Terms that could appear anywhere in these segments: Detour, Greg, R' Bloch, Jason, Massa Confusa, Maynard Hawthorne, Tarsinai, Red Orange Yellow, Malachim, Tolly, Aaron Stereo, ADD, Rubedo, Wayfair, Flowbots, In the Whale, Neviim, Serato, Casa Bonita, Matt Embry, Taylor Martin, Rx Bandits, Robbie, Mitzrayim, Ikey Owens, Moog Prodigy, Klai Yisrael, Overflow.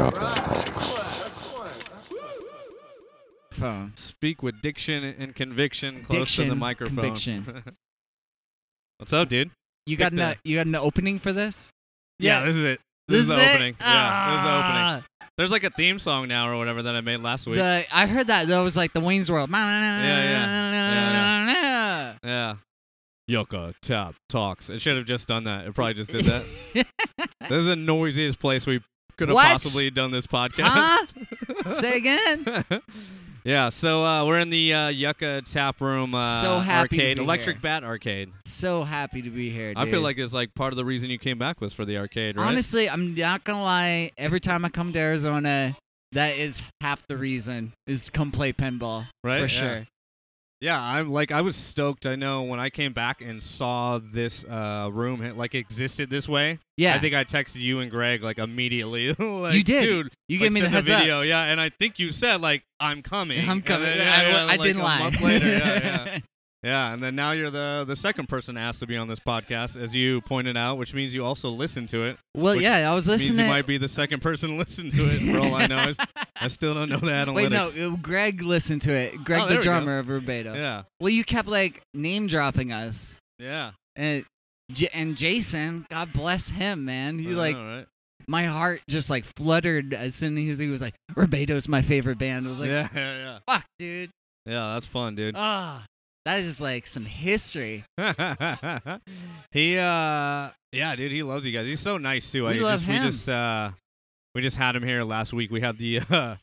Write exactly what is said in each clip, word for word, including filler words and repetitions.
shop and talk. Speak with diction and conviction close diction, to the microphone. Conviction. What's up, dude? You Pick got an you got an opening for this? Yeah, yeah. This is it. This, this is the opening. It? Yeah, this is the opening. There's like a theme song now or whatever that I made last week. The, I heard that. That was like the Wayne's World. Yeah, yeah. Yeah. yeah. yeah. Yucca, tap, talks. It should have just done that. It probably just did that. This is the noisiest place we could have what? possibly done this podcast. Huh? Say again. Yeah, so uh, we're in the uh, Yucca Tap Room uh, so happy arcade, to be Electric here. Bat Arcade. So happy to be here, dude. I feel like it's like part of the reason you came back was for the arcade, right? Honestly, I'm not going to lie. Every time I come to Arizona, that is half the reason is to come play pinball, right? For yeah. sure. Yeah, I'm like I was stoked. I know when I came back and saw this uh, room like existed this way. Yeah, I think I texted you and Greg like immediately. Like, you did, dude. You like, gave me the heads video. Up. Yeah, and I think you said like I'm coming. I'm coming. Then, yeah, I, yeah, I, like, I didn't a lie. Month later, yeah, yeah. yeah, and then now you're the the second person asked to be on this podcast, as you pointed out, which means you also listened to it. Well, yeah, I was listening. Means you might be the second person to listen to it. For all I know. I still don't know the analytics. Wait, no, Greg listened to it. Greg, oh, the drummer of Rubedo. Yeah. Well, you kept, like, name-dropping us. Yeah. And J- and Jason, God bless him, man. He, I like, know, right? My heart just, like, fluttered as soon as he was like, Rubedo's my favorite band. I was like, yeah, yeah, yeah. Fuck, dude. Yeah, that's fun, dude. Ah, that is, like, some history. He, uh, yeah, dude, he loves you guys. He's so nice, too. We I love just, him. We just, uh... We just had him here last week. We had the uh,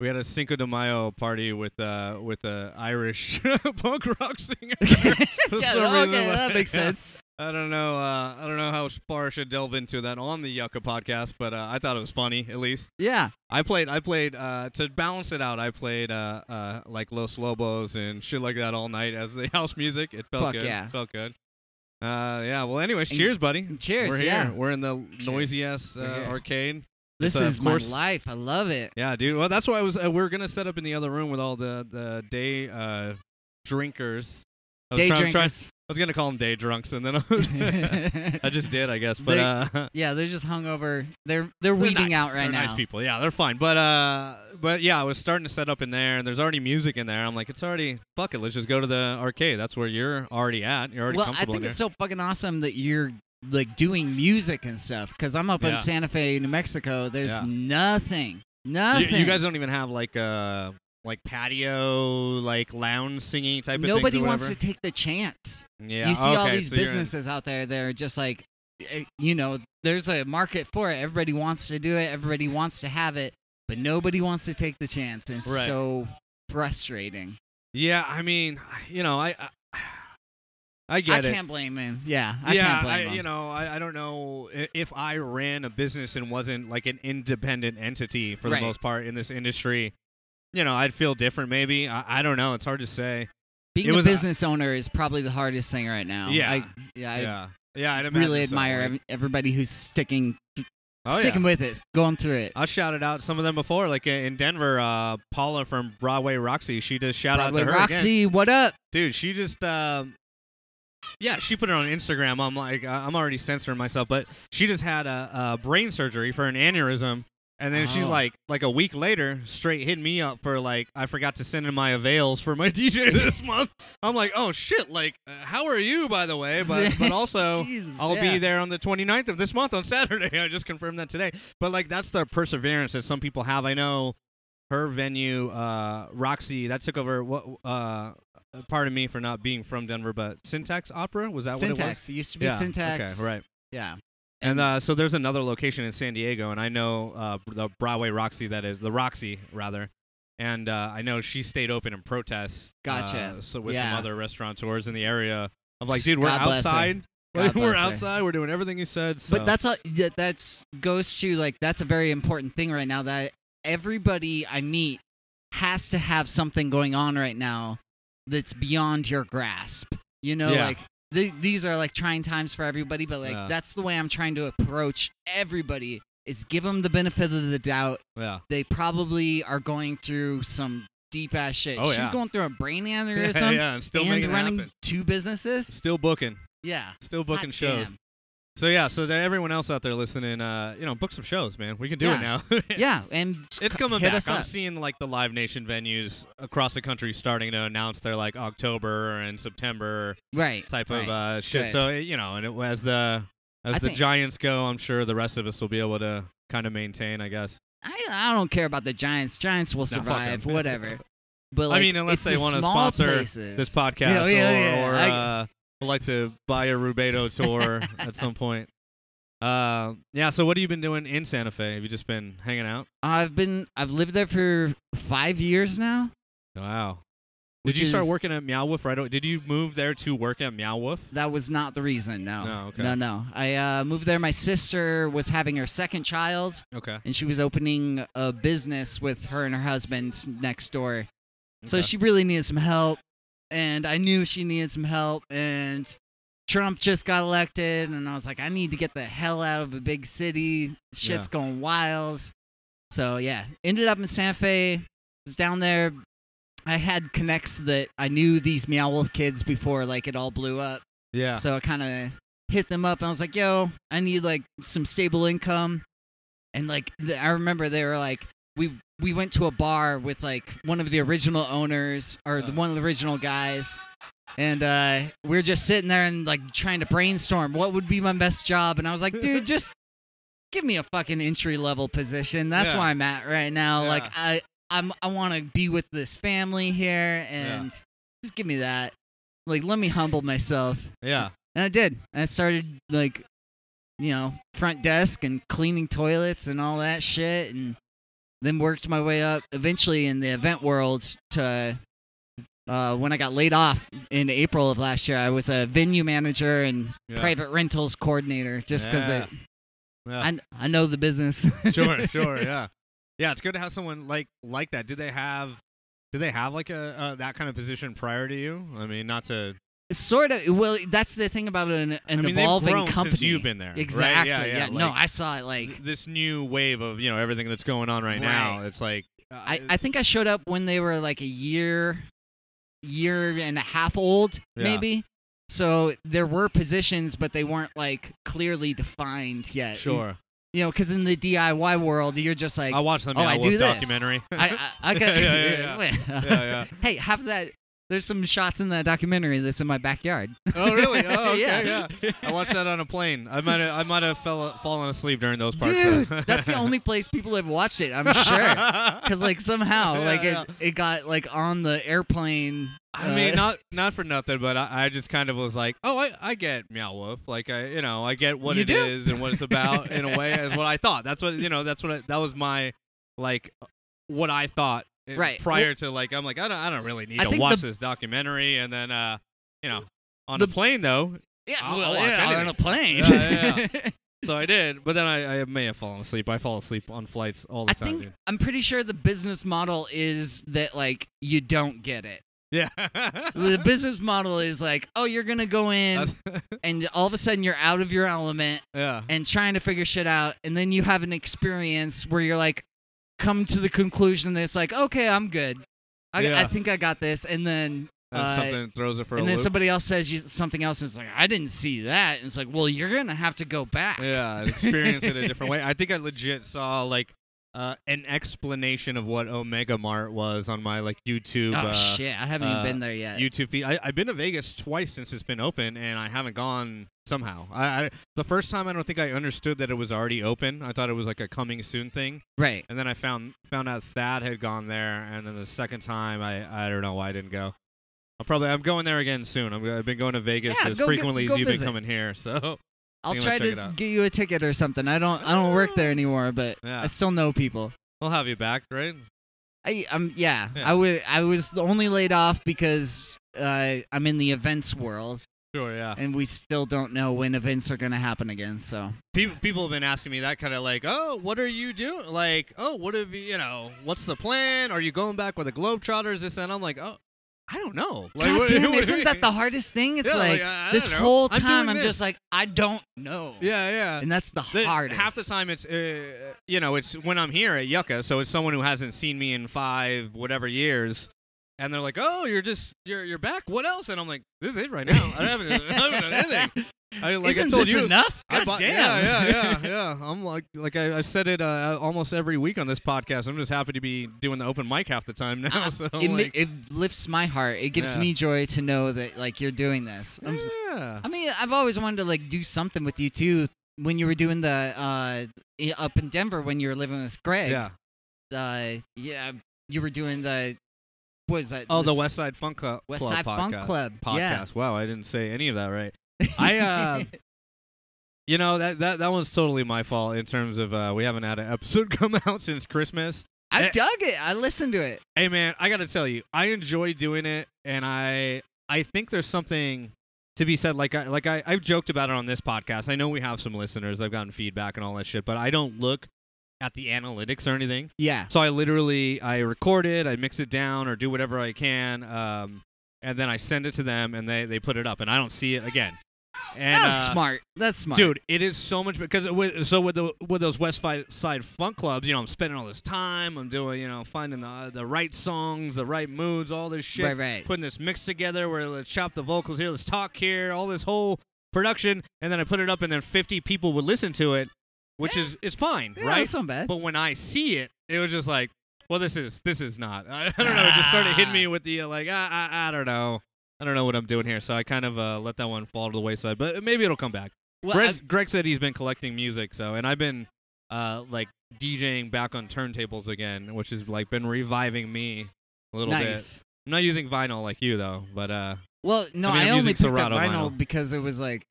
we had a Cinco de Mayo party with uh with a Irish punk rock singer. yeah, okay, that makes yeah. sense. I don't know. Uh, I don't know how far I should delve into that on the Yucca podcast, but uh, I thought it was funny at least. Yeah. I played. I played uh, to balance it out. I played uh, uh, like Los Lobos and shit like that all night as the house music. It felt Fuck good. Yeah. It felt good. Uh, yeah. Well, anyways, and cheers, buddy. Cheers. We're here. Yeah. We're in the noisy ass uh, arcade. This uh, is my life. I love it. Yeah, dude. Well, that's why I was. Uh, we were gonna set up in the other room with all the the day uh, drinkers. I was day trying, drinkers. Trying, I was gonna call them day drunks, and then I, was, I just did, I guess. But they're, uh, yeah, they're just hungover. They're they're, they're weeding nice. out right they're now. Nice people. Yeah, they're fine. But uh, but yeah, I was starting to set up in there, and there's already music in there. I'm like, it's already fuck it. Let's just go to the arcade. That's where you're already at. You're already well, comfortable. Well, I think it's there. So fucking awesome that you're. Like doing music and stuff, because I'm up yeah. in Santa Fe, New Mexico. There's yeah. nothing, nothing. You, you guys don't even have like a like patio, like lounge singing type. Nobody of Nobody wants to take the chance. Yeah, you see okay, all these so businesses in... out there. They're just like, you know, there's a market for it. Everybody wants to do it. Everybody wants to have it, but nobody wants to take the chance. And it's right. so frustrating. Yeah, I mean, you know, I. I I get I it. I can't blame him. Yeah, I yeah, can't blame I, him. You know, I, I don't know if I ran a business and wasn't like an independent entity for right. the most part in this industry. You know, I'd feel different maybe. I, I don't know. It's hard to say. Being it a was, business uh, owner is probably the hardest thing right now. Yeah, I, yeah, I yeah. yeah I'd really admire so. everybody who's sticking, oh, sticking yeah. with it, going through it. I shouted out some of them before, like in Denver, uh, Paula from Broadway Roxy. She just shout Broadway out to her Roxy, again. What up, dude? She just. Uh, Yeah, she put it on Instagram. I'm like, I'm already censoring myself, but she just had a, a brain surgery for an aneurysm, and then oh. she's like, like a week later, straight hit me up for like, I forgot to send in my avails for my D J this month. I'm like, oh shit, like, uh, how are you, by the way? But but also, Jesus, I'll yeah. be there on the twenty-ninth of this month on Saturday. I just confirmed that today. But like, that's the perseverance that some people have. I know her venue, uh, Roxy, that took over what. Uh, Pardon me for not being from Denver, but Syntax Opera? Was that Syntax. what it was? Syntax. It used to be yeah. Syntax. Okay, right. Yeah. And, and uh, so there's another location in San Diego, and I know uh, the Broadway Roxy, that is, the Roxy, rather. And uh, I know she stayed open in protest. Gotcha. Uh, so with yeah. some other restaurateurs in the area. I'm like, dude, we're God outside. Like, we're outside. Her. We're doing everything you said. So. But that's a, that's goes to, like, that's a very important thing right now, that everybody I meet has to have something going on right now. That's beyond your grasp, you know, yeah. like th- these are like trying times for everybody, but like yeah. that's the way I'm trying to approach everybody is give them the benefit of the doubt. Yeah. They probably are going through some deep ass shit. Oh, She's yeah. going through a brain aneurysm yeah, yeah, and, still and running happen. two businesses. Still booking. Yeah. Still booking Hot shows. Damn. So yeah, so to everyone else out there listening, uh, you know, book some shows, man. We can do yeah. it now. yeah, and it's coming hit back. Us I'm up. seeing like the Live Nation venues across the country starting to announce their like October and September right, type right. of uh, shit. Good. So you know, and it, as the as I the Giants go, I'm sure the rest of us will be able to kind of maintain, I guess. I I don't care about the Giants. Giants will survive, no, whatever. But like, I mean, unless they want to sponsor places. this podcast yeah, yeah, or. Yeah. or I, uh, I'd like to buy a Rubedo tour at some point. Uh, yeah, so what have you been doing in Santa Fe? Have you just been hanging out? I've been, I've lived there for five years now. Wow. Did you is, start working at Meow Wolf right away? Did you move there to work at Meow Wolf? That was not the reason, no. No, okay. No, no. I uh, moved there. My sister was having her second child. Okay. And she was opening a business with her and her husband next door. Okay. So she really needed some help. And I knew she needed some help, and Trump just got elected, and I was like, I need to get the hell out of a big city. Shit's yeah. going wild. So, yeah, ended up in Santa Fe. Was down there. I had connects that I knew these Meow Wolf kids before, like, it all blew up. Yeah. So I kind of hit them up, and I was like, yo, I need, like, some stable income. And, like, the, I remember they were like, we... We went to a bar with, like, one of the original owners or the, one of the original guys, and uh, we were just sitting there and, like, trying to brainstorm what would be my best job. And I was like, dude, just give me a fucking entry-level position. That's yeah. where I'm at right now. Yeah. Like, I I'm, I want to be with this family here, and yeah. just give me that. Like, let me humble myself. Yeah. And I did. And I started, like, you know, front desk and cleaning toilets and all that shit, and... Then worked my way up eventually in the event world to uh, when I got laid off in April of last year. I was a venue manager and yeah. private rentals coordinator just because yeah. yeah. I, I know the business. Sure, sure, yeah. Yeah, it's good to have someone like like that. Did they have did they have like a uh, that kind of position prior to you? I mean, not to... Sort of. Well, that's the thing about an, an I mean, evolving grown company. Since you've been there, exactly. Right? Yeah, yeah, yeah. Like, no, I saw it like this new wave of you know everything that's going on right, right. now. It's like uh, I, I think I showed up when they were like a year, year and a half old, yeah. maybe. So there were positions, but they weren't like clearly defined yet. Sure. You know, because in the D I Y world, you're just like I watched the oh, I do this. documentary. I I, I got, yeah, yeah, yeah. yeah, yeah. Hey, half of that. There's some shots in that documentary that's in my backyard. Oh, really? Oh, okay, yeah. yeah. I watched that on a plane. I might have I might have fell, fallen asleep during those parts. Dude, that's the only place people have watched it, I'm sure. Because, like, somehow, yeah, like, yeah. It, it got, like, on the airplane. I uh, mean, not not for nothing, but I, I just kind of was like, oh, I, I get Meow Wolf. Like, I, you know, I get what it do? is and what it's about in a way as what I thought. That's what, you know, that's what I, that was my, like, what I thought. It, right. Prior well, to like, I'm like, I don't, I don't really need I to watch the, this documentary, and then, uh, you know, on the, a plane though. Yeah, I'll, well, I'll watch yeah on a plane. yeah, yeah. So I did, but then I, I may have fallen asleep. I fall asleep on flights all the I time. I think dude. I'm pretty sure the business model is that like you don't get it. Yeah. The business model is like, oh, you're gonna go in, and all of a sudden you're out of your element. Yeah. And trying to figure shit out, and then you have an experience where you're like. Come to the conclusion that it's like, okay, I'm good. I, yeah. I think I got this. And then and uh, something throws it for and a And then loop. somebody else says you, something else, and it's like, I didn't see that. And it's like, well, you're going to have to go back. Yeah, experience it a different way. I think I legit saw, like, uh, an explanation of what Omega Mart was on my, like, YouTube. Oh, uh, shit. I haven't uh, even been there yet. YouTube feed. I, I've been to Vegas twice since it's been open, and I haven't gone somehow. I, I the first time I don't think I understood that it was already open. I thought it was like a coming soon thing. Right. And then I found found out Thad had gone there, and then the second time I, I don't know why I didn't go. I'm probably I'm going there again soon. I'm, I've been going to Vegas yeah, as go, frequently go, go as you've visit. been coming here. So I'll try to get you a ticket or something. I don't I don't work there anymore, but yeah. I still know people. We'll have you back, right? I um yeah. yeah. I w- I was only laid off because uh, I'm in the events world. Sure, yeah. And we still don't know when events are going to happen again, so. People, people have been asking me that kind of like, oh, what are you doing? Like, oh, what have you, you know, what's the plan? Are you going back with the Globetrotters? This and I'm like, oh, I don't know. Like, God what, damn, what, isn't what, that the hardest thing? It's yeah, like, like I, I this whole time I'm, I'm just like, I don't know. Yeah, yeah. And that's the, the hardest. Half the time it's, uh, you know, it's when I'm here at Yucca, so it's someone who hasn't seen me in five whatever years. And they're like, "Oh, you're just you're you're back. What else?" And I'm like, "This is it right now. I haven't, I haven't done anything." I, like, Isn't I told this you, enough? God I bought, damn. Yeah, yeah, yeah, yeah. I'm like, like I, I said it uh, almost every week on this podcast. I'm just happy to be doing the open mic half the time now. Uh, so it, like, it lifts my heart. It gives yeah. me joy to know that like you're doing this. I'm yeah. Just, I mean, I've always wanted to like do something with you too. When you were doing the uh, up in Denver when you were living with Greg, yeah, uh, yeah, you were doing the. What is that? Oh, the, the West Side Funk Club. West Side Club Funk Club podcast. Yeah. Wow, I didn't say any of that right. I, uh, you know, that that that one's totally my fault in terms of uh, we haven't had an episode come out since Christmas. I it, dug it. I listened to it. Hey, man, I got to tell you, I enjoy doing it, and I I think there's something to be said. Like I like I I've joked about it on this podcast. I know we have some listeners. I've gotten feedback and all that shit, but I don't look at the analytics or anything. Yeah. So I literally, I record it, I mix it down or do whatever I can, um, and then I send it to them, and they, they put it up, and I don't see it again. And, That's uh, smart. That's smart. Dude, it is so much, because with, so with the with those West Side Funk Clubs, you know, I'm spending all this time, I'm doing, you know, finding the the right songs, the right moods, all this shit. Right, right. Putting this mix together where let's chop the vocals here, let's talk here, all this whole production, and then I put it up, and then fifty people would listen to it. Which yeah. is it's fine, yeah, right? It's not bad. But when I see it, it was just like, well, this is this is not. I, I don't know. It just started hitting me with the uh, like, I, I I don't know, I don't know what I'm doing here. So I kind of uh, let that one fall to the wayside. But maybe it'll come back. Well, Greg, Greg said he's been collecting music, so and I've been uh, like DJing back on turntables again, which has like been reviving me a little nice. bit. I'm not using vinyl like you though, but uh. Well, no, I, mean, I only picked Serato up vinyl, vinyl because it was like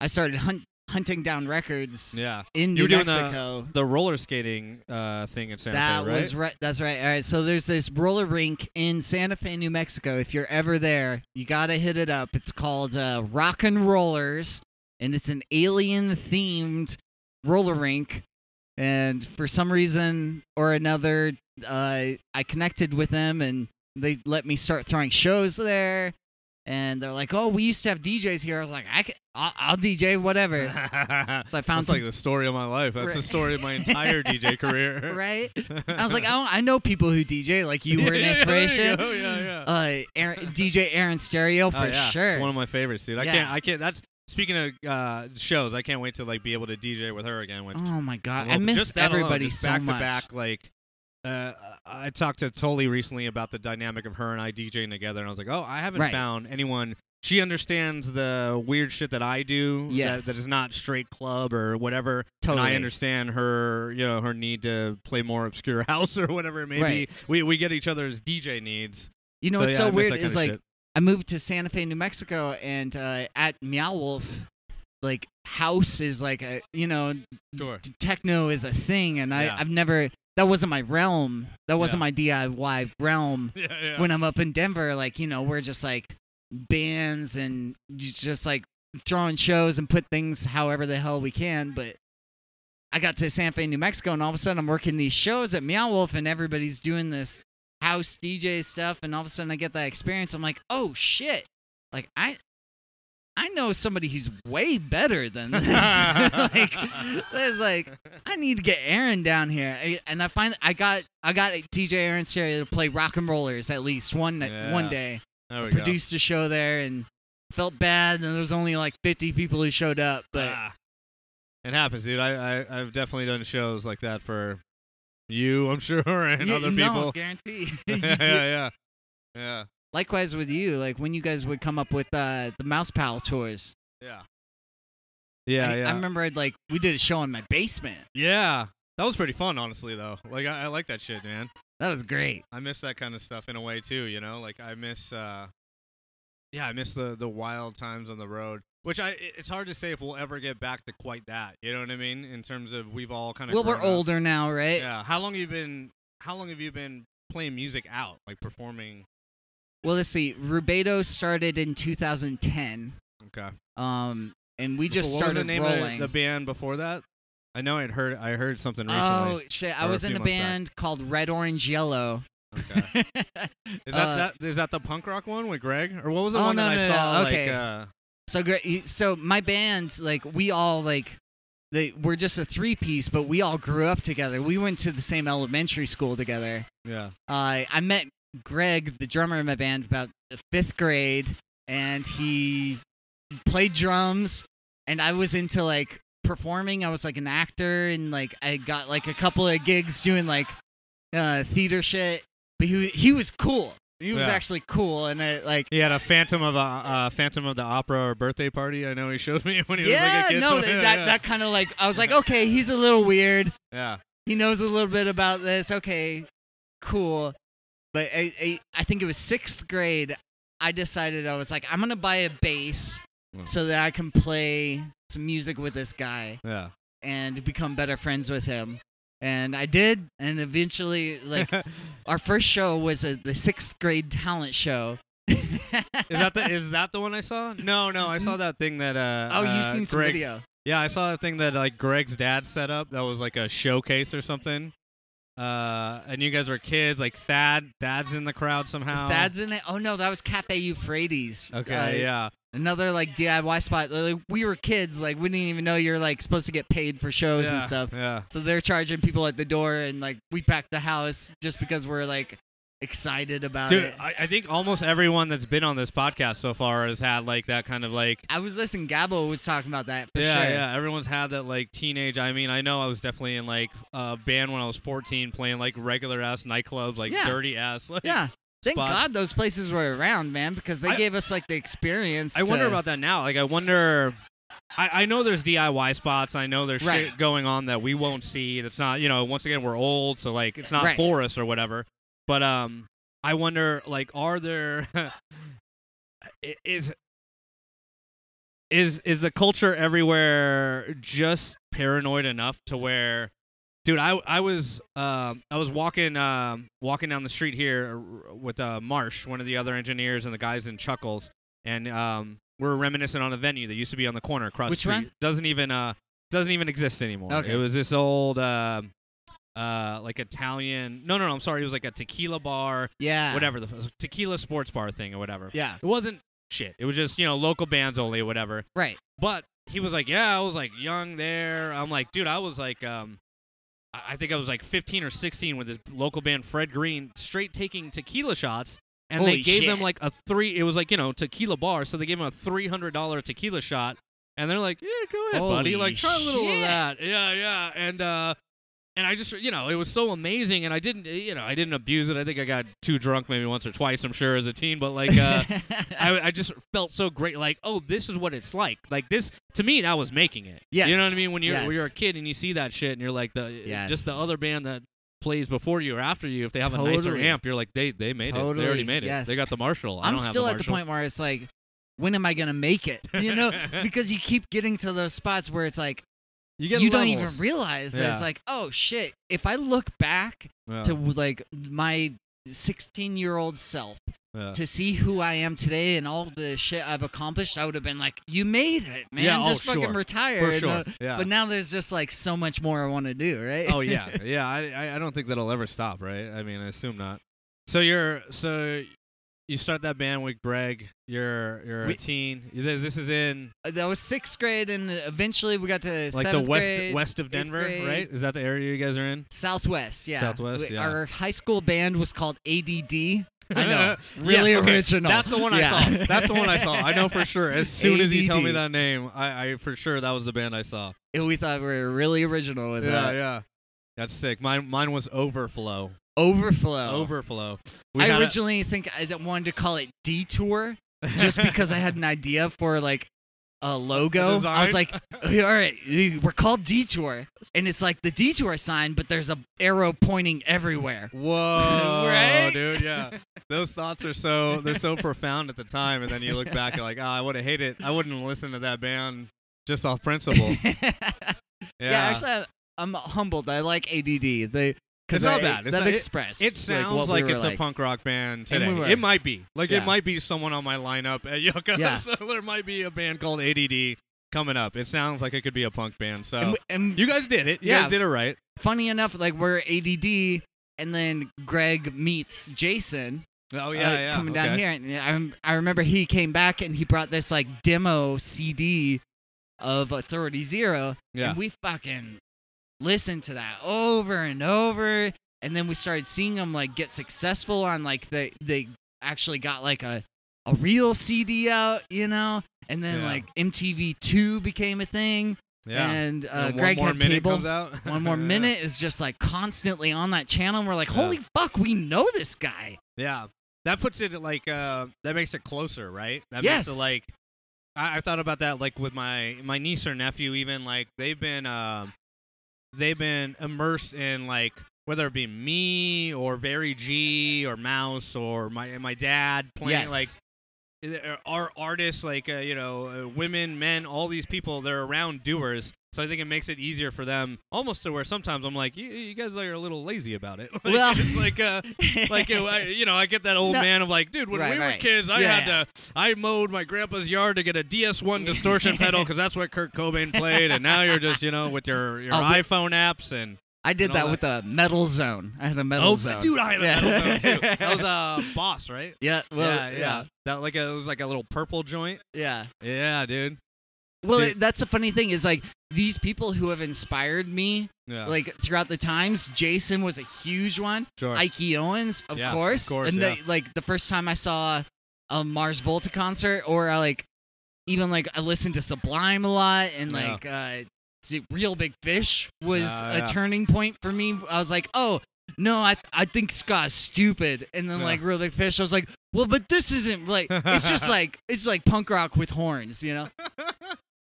I started hunting. Hunting down records yeah. in New Mexico. The, the roller skating uh, thing in Santa that Fe, right? Was right? That's right. All right, so there's this roller rink in Santa Fe, New Mexico. If you're ever there, you got to hit it up. It's called uh, Rockin' Rollers, and it's an alien-themed roller rink. And for some reason or another, uh, I connected with them, and they let me start throwing shows there. And they're like, "Oh, we used to have D Js here." I was like, "I can, I'll, I'll D J whatever." So I found that's some, like the story of my life. That's right. The story of my entire D J career, right? I was like, "Oh, I know people who D J. Like you were an inspiration." Yeah, yeah, yeah. Uh, Aaron, D J Aaron Stereo for oh, yeah. sure. It's one of my favorites, dude. I yeah. can't. I can't. That's speaking of uh, shows. I can't wait to like be able to D J with her again. Which, oh my god, I, I miss everybody alone, so back much. Back to back, like. Uh, I talked to Tolly recently about the dynamic of her and I DJing together, and I was like, "Oh, I haven't right. found anyone." She understands the weird shit that I do, yes. that, that is not straight club or whatever. Totally. And I understand her, you know, her need to play more obscure house or whatever it may right. be. We we get each other's D J needs. You know, so, what's yeah, so weird is like shit. I moved to Santa Fe, New Mexico, and uh, at Meow Wolf, like house is like a you know, sure. t- techno is a thing, and I yeah. I've never. That wasn't my realm. That wasn't yeah. my D I Y realm. Yeah, yeah. When I'm up in Denver, like, you know, we're just like bands and just like throwing shows and put things however the hell we can. But I got to Santa Fe, New Mexico, and all of a sudden I'm working these shows at Meow Wolf and everybody's doing this house D J stuff. And all of a sudden I get that experience. I'm like, oh, shit. Like, I... I know somebody who's way better than this. Like, there's like, I need to get Aaron down here, I, and I find I got I got D J Aaron Stereo to play Rock and Rollers at least one yeah. one day. There we Produced go. a show there and felt bad, and there was only like fifty people who showed up, but ah, it happens, dude. I, I I've definitely done shows like that for you, I'm sure, and yeah, other no, people. No, guarantee. yeah, yeah, yeah, yeah. Likewise with you, like when you guys would come up with uh, the Mouse Pal tours. Yeah. Yeah, I, yeah. I remember I'd, like we did a show in my basement. Yeah. That was pretty fun, honestly, though. Like, I, I like that shit, man. That was great. I miss that kind of stuff in a way, too, you know? Like, I miss, uh, yeah, I miss the, the wild times on the road, which I it's hard to say if we'll ever get back to quite that. You know what I mean? In terms of we've all kind of Well, we're older up. now, right? Yeah. How long have you been, how long have you been playing music out, like performing? Well, let's see. Rubedo started in two thousand ten. Okay. Um, and we just what started was the name rolling. Of the band before that? I know I'd heard. I heard something recently. Oh shit! I was in a band back. called Red Orange Yellow. Okay. Is that, uh, that is that the punk rock one with Greg, or what was the oh, one no, that no, I saw? No. Like, okay. Uh, so Greg, so my band, like we all like, they we're just a three piece, but we all grew up together. We went to the same elementary school together. Yeah. I uh, I met Greg, the drummer in my band, about the fifth grade, and he played drums, and I was into, like, performing. I was, like, an actor, and, like, I got, like, a couple of gigs doing, like, uh, theater shit, but he, he was cool. He was yeah. actually cool, and I, like... He had a Phantom of a uh, Phantom of the Opera or birthday party. I know he showed me when he was, yeah, like, a kid. No, that, yeah, no, that kind of, like... I was like, okay, he's a little weird. Yeah. He knows a little bit about this. Okay, cool. But I, I, I think it was sixth grade, I decided I was like, I'm going to buy a bass oh. so that I can play some music with this guy. Yeah. And become better friends with him. And I did, and eventually, like, our first show was a, the sixth grade talent show. is that the is that the one I saw? No, no, I saw that thing that uh. Oh, you've uh, seen some Greg, video. Yeah, I saw that thing that like Greg's dad set up. That was like a showcase or something. Uh, and you guys were kids. Like Thad, Thad's in the crowd somehow. Thad's in it. Oh no, that was Cafe Euphrates. Okay, uh, yeah. Another like D I Y spot. Like, we were kids, like we didn't even know you're like supposed to get paid for shows yeah, and stuff. Yeah. So they're charging people at the door, and like we packed the house just because we're like excited about Dude, it. Dude, I, I think almost everyone that's been on this podcast so far has had like that kind of like. I was listening. Gabo was talking about that. For yeah, sure. yeah. Everyone's had that like teenage. I mean, I know I was definitely in like a band when I was fourteen, playing like regular ass nightclubs, like yeah. dirty ass. Like, yeah. Thank spot. God those places were around, man, because they I, gave us, like, the experience. I to... wonder about that now. Like, I wonder... I, I know there's D I Y spots. I know there's right. shit going on that we won't see. That's not, you know, once again, we're old, so, like, it's not right. for us or whatever. But um, I wonder, like, are there... is... Is is the culture everywhere just paranoid enough to where... Dude, I I was um I was walking um walking down the street here with uh, Marsh, one of the other engineers, and the guys in Chuckles, and um we were reminiscing on a venue that used to be on the corner across Which the street. One? Doesn't even uh doesn't even exist anymore. Okay. It was this old uh uh like Italian no no no I'm sorry it was like a tequila bar yeah whatever the tequila sports bar thing or whatever yeah it wasn't shit it was just you know local bands only or whatever right but he was like yeah I was like young there I'm like dude I was like um. I think I was like fifteen or sixteen with this local band, Fred Green, straight taking tequila shots. And Holy they gave shit. them like a three, it was like, you know, tequila bar. So they gave him a three hundred dollars tequila shot. And they're like, yeah, go ahead, Holy buddy. Like, try a little shit. of that. Yeah, yeah. And, uh, and I just, you know, it was so amazing. And I didn't, you know, I didn't abuse it. I think I got too drunk maybe once or twice, I'm sure, as a teen. But like, uh, I, I just felt so great. Like, oh, this is what it's like. Like this, to me, that was making it. Yes. You know what I mean? When you're, yes. when you're a kid and you see that shit and you're like, the yes. just the other band that plays before you or after you, if they have totally. a nicer amp, you're like, they they made totally. it. They already made yes. it. They got the Marshall. I I'm don't still have the at Marshall. the point where it's like, when am I going to make it? You know, because you keep getting to those spots where it's like, You, get you don't even realize that yeah. it's like, oh shit! If I look back yeah. to like my sixteen-year-old self yeah. to see who I am today and all the shit I've accomplished, I would have been like, "You made it, man! Yeah, just oh, fucking sure. retire." For sure. uh, yeah. But now there's just like so much more I want to do, right? Oh yeah, yeah. I I don't think that'll ever stop, right? I mean, I assume not. So you're so. You start that band with Greg. You're you're we, a teen. This is in that was sixth grade, and eventually we got to like the west grade, west of Denver, right? Is that the area you guys are in? Southwest, yeah. Southwest. We, yeah. Our high school band was called A D D. I know, really yeah, okay. original. That's the one yeah. I saw. That's the one I saw. I know for sure. As soon A D D. As you tell me that name, I, I for sure that was the band I saw. And we thought we were really original with yeah, that. Yeah, yeah. That's sick. Mine mine was Overflow. Overflow. Overflow. We I originally a- think I wanted to call it Detour just because I had an idea for like a logo. Design? I was like, all right, we're called Detour. And it's like the Detour sign, but there's a arrow pointing everywhere. Whoa. Right? Dude, yeah. Those thoughts are so, they're so profound at the time. And then you look back and like, oh, I would have hated it. I wouldn't have listened to that band just off principle. yeah. yeah, actually, I, I'm humbled. I like A D D. They... It's not I, bad. It's that not, Express. It, it sounds like, like we it's like. a punk rock band today. We were, it might be. Like, yeah. it might be someone on my lineup at Yoko's. Yeah. So there might be a band called A D D coming up. It sounds like it could be a punk band. So and we, and you guys did it. You yeah. guys did it right. Funny enough, like, we're A D D, and then Greg meets Jason. Oh, yeah, uh, yeah. Coming okay. down here. And I, I remember he came back, and he brought this, like, demo C D of Authority Zero. Yeah. And we fucking... Listen to that over and over. And then we started seeing them like get successful on like they they actually got like a, a real C D out, you know. And then yeah. like M T V two became a thing. Yeah. And uh, Greg had cable. Comes out. One More yeah. Minute is just like constantly on that channel. And we're like, holy yeah. fuck, we know this guy. Yeah. That puts it like uh, that makes it closer, right? That yes. makes it like I, I thought about that like with my my niece or nephew. Even like they've been uh, they've been immersed in like whether it be me or Barry G or Mouse or my my dad playing yes. like our artists like uh, you know women, men, all these people, they're around doers. So I think it makes it easier for them, almost to where sometimes I'm like, you, you guys are a little lazy about it. Like, well, it's like, uh, like it, I, you know, I get that old no, man of like, dude, when right, we right. were kids, I yeah, had yeah. to, I mowed my grandpa's yard to get a D S one distortion pedal because that's what Kurt Cobain played. And now you're just, you know, with your, your oh, iPhone apps and. I did that, that with a metal zone. I had a metal oh, zone. Dude, I had a yeah. metal zone too. That was a Boss, right? Yeah. Well, yeah, yeah. yeah. That like a, it was like a little purple joint. Yeah. Yeah, dude. Well, it, that's the funny thing is, like, these people who have inspired me, yeah. like, throughout the times, Jason was a huge one. Sure. Ikey Owens, of yeah, course. Of course, and yeah. the, like, the first time I saw a Mars Volta concert, or, I, like, even, like, I listened to Sublime a lot, and, yeah. like, uh, Reel Big Fish was uh, yeah. a turning point for me. I was like, oh, no, I I think Scott's stupid. And then, yeah. like, Reel Big Fish, I was like, well, but this isn't, like, it's just, like, it's, like, punk rock with horns, you know?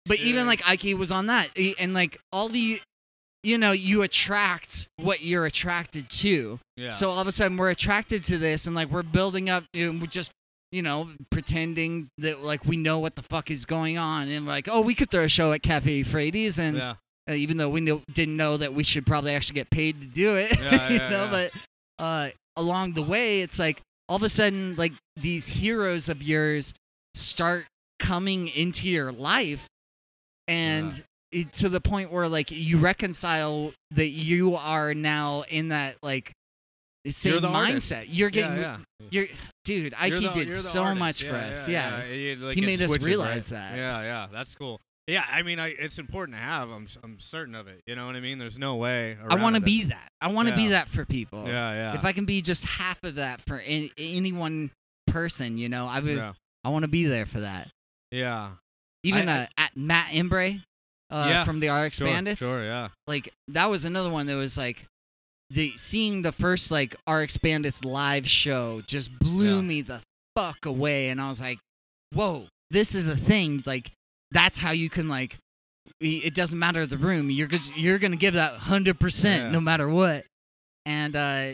But yeah. even, like, Ikey was on that. And, like, all the, you know, you attract what you're attracted to. Yeah. So all of a sudden we're attracted to this, and, like, we're building up, and we're just, you know, pretending that, like, we know what the fuck is going on. And, like, oh, we could throw a show at Cafe Euphrates. And yeah. uh, even though we knew, didn't know that we should probably actually get paid to do it, yeah, you yeah, know, yeah. but uh, along the way, it's, like, all of a sudden, like, these heroes of yours start coming into your life. And yeah. it, to the point where, like, you reconcile that you are now in that, like, same you're mindset. Artist. You're getting, yeah, yeah. you're, dude, Ikey did so artist. much yeah, for yeah, us. Yeah, yeah. yeah. Like, he made switches, us realize right? that. Yeah, yeah, that's cool. Yeah, I mean, I, it's important to have. I'm, I'm certain of it. You know what I mean? There's no way. I want to be that. I want to yeah. be that for people. Yeah, yeah. If I can be just half of that for any, any one person, you know, I would. Yeah. I want to be there for that. Yeah. Even I, uh, at Matt Embry uh, yeah, from the Rx sure, Bandits. Sure, yeah. Like, that was another one that was, like, the seeing the first, like, Rx Bandits live show just blew yeah. me the fuck away. And I was like, whoa, this is a thing. Like, that's how you can, like, it doesn't matter the room. You're, you're going to give that one hundred percent yeah. no matter what. And, uh...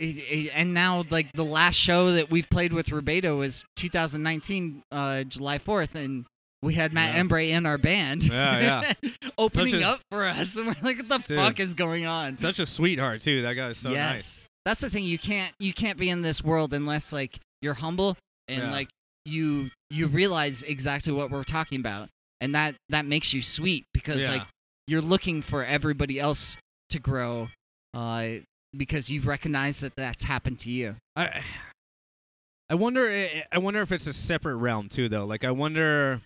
and now, like, the last show that we've played with Rubedo was twenty nineteen, uh, July fourth, and we had Matt yeah. Embry in our band. Yeah, yeah. Opening a, up for us, and we're like, what the dude, fuck is going on? Such a sweetheart, too. That guy's so yes. nice. That's the thing. You can't you can't be in this world unless, like, you're humble and, yeah. like, you you realize exactly what we're talking about. And that, that makes you sweet because, yeah. like, you're looking for everybody else to grow. Uh Because you've recognized that that's happened to you. I, I wonder. I wonder if it's a separate realm too, though. Like, I wonder,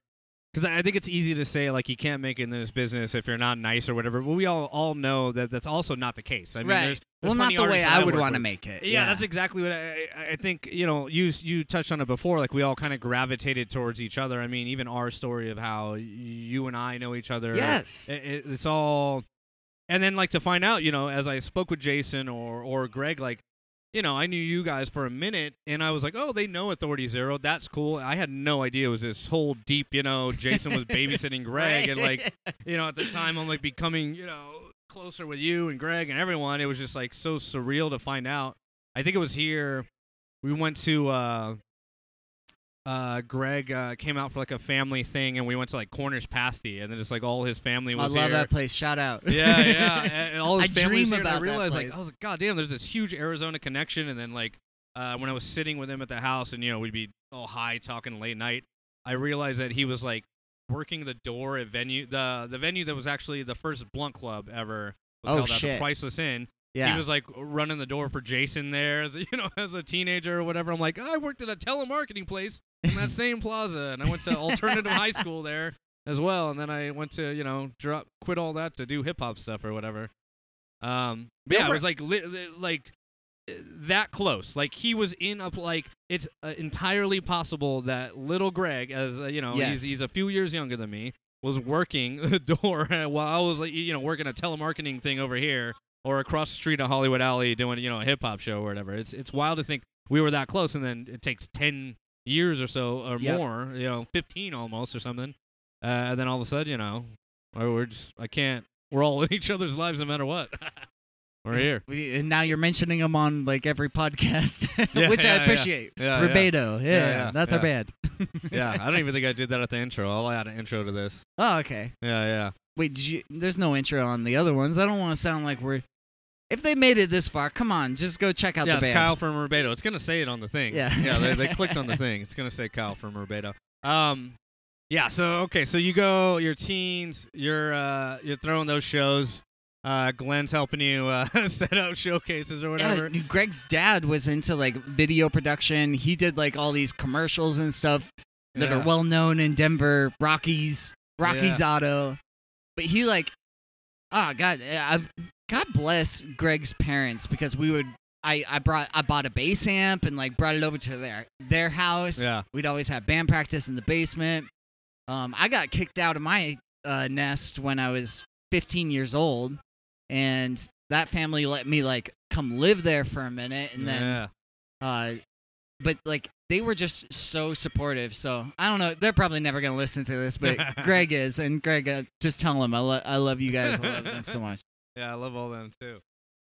because I think it's easy to say, like, you can't make it in this business if you're not nice or whatever. But we all all know that that's also not the case. I mean, right. there's, there's well, not the way I would want to make it. Yeah, yeah, that's exactly what I. I think you know. You you touched on it before. Like, we all kind of gravitated towards each other. I mean, even our story of how you and I know each other. Yes, it, it, it's all. And then, like, to find out, you know, as I spoke with Jason or, or Greg, like, you know, I knew you guys for a minute, and I was like, oh, they know Authority Zero. That's cool. I had no idea it was this whole deep, you know, Jason was babysitting Greg. Right. And, like, you know, at the time, I'm, like, becoming, you know, closer with you and Greg and everyone. It was just, like, so surreal to find out. I think it was here. We went to uh, uh, Greg uh, came out for, like, a family thing, and we went to, like, Corners Pasty, and then just, like, all his family was here. I love here. that place. Shout out. Yeah, yeah. And, and all his I family was here, and I realized, like, I was like, God damn, there's this huge Arizona connection. And then, like, uh, when I was sitting with him at the house, and, you know, we'd be all high talking late night, I realized that he was, like, working the door at venue. The the venue that was actually the first Blunt Club ever was oh, held shit. At the Priceless Inn. Yeah. He was, like, running the door for Jason there, as, you know, as a teenager or whatever. I'm like, I worked at a telemarketing place in that same plaza, and I went to alternative high school there as well. And then I went to, you know, drop, quit all that to do hip-hop stuff or whatever. Um, but yeah, it was like li- li- like that close. Like he was in a like it's uh, entirely possible that little Greg, as uh, you know, yes. he's he's a few years younger than me, was working the door while I was like you know working a telemarketing thing over here or across the street at Hollywood Alley doing you know a hip hop show or whatever. It's it's wild to think we were that close, and then it takes ten years or so or yep. more, you know, fifteen almost or something, uh, and then all of a sudden, you know, we're just I can't. We're all in each other's lives no matter what. We're here. We, and now you're mentioning them on like every podcast, yeah, which yeah, I appreciate. Yeah, yeah, Rubedo. Yeah, yeah, yeah, that's yeah. our band. yeah, I don't even think I did that at the intro. I'll add an intro to this. Oh, okay. Yeah, yeah. Wait, did you, there's no intro on the other ones. I don't want to sound like we're... If they made it this far, come on, just go check out yeah, the band. Yeah, Kyle from Rubedo. It's going to say it on the thing. Yeah, yeah they, they clicked on the thing. It's going to say Kyle from Rubedo. Um... Yeah, so, okay, so you go, your teens, you're uh, you're throwing those shows. Uh, Glenn's helping you uh, set up showcases or whatever. Yeah, Greg's dad was into, like, video production. He did, like, all these commercials and stuff that yeah. are well-known in Denver. Rockies, Rockies yeah. Auto. But he, like, oh, God, I, God bless Greg's parents because we would, I, I brought I bought a bass amp and, like, brought it over to their, their house. Yeah. We'd always have band practice in the basement. Um, I got kicked out of my uh, nest when I was fifteen years old, and that family let me like come live there for a minute, and yeah. then, uh, but like they were just so supportive. So I don't know; they're probably never gonna listen to this, but Greg is, and Greg, uh, just tell him I love I love you guys. I love them so much. Yeah, I love all them too.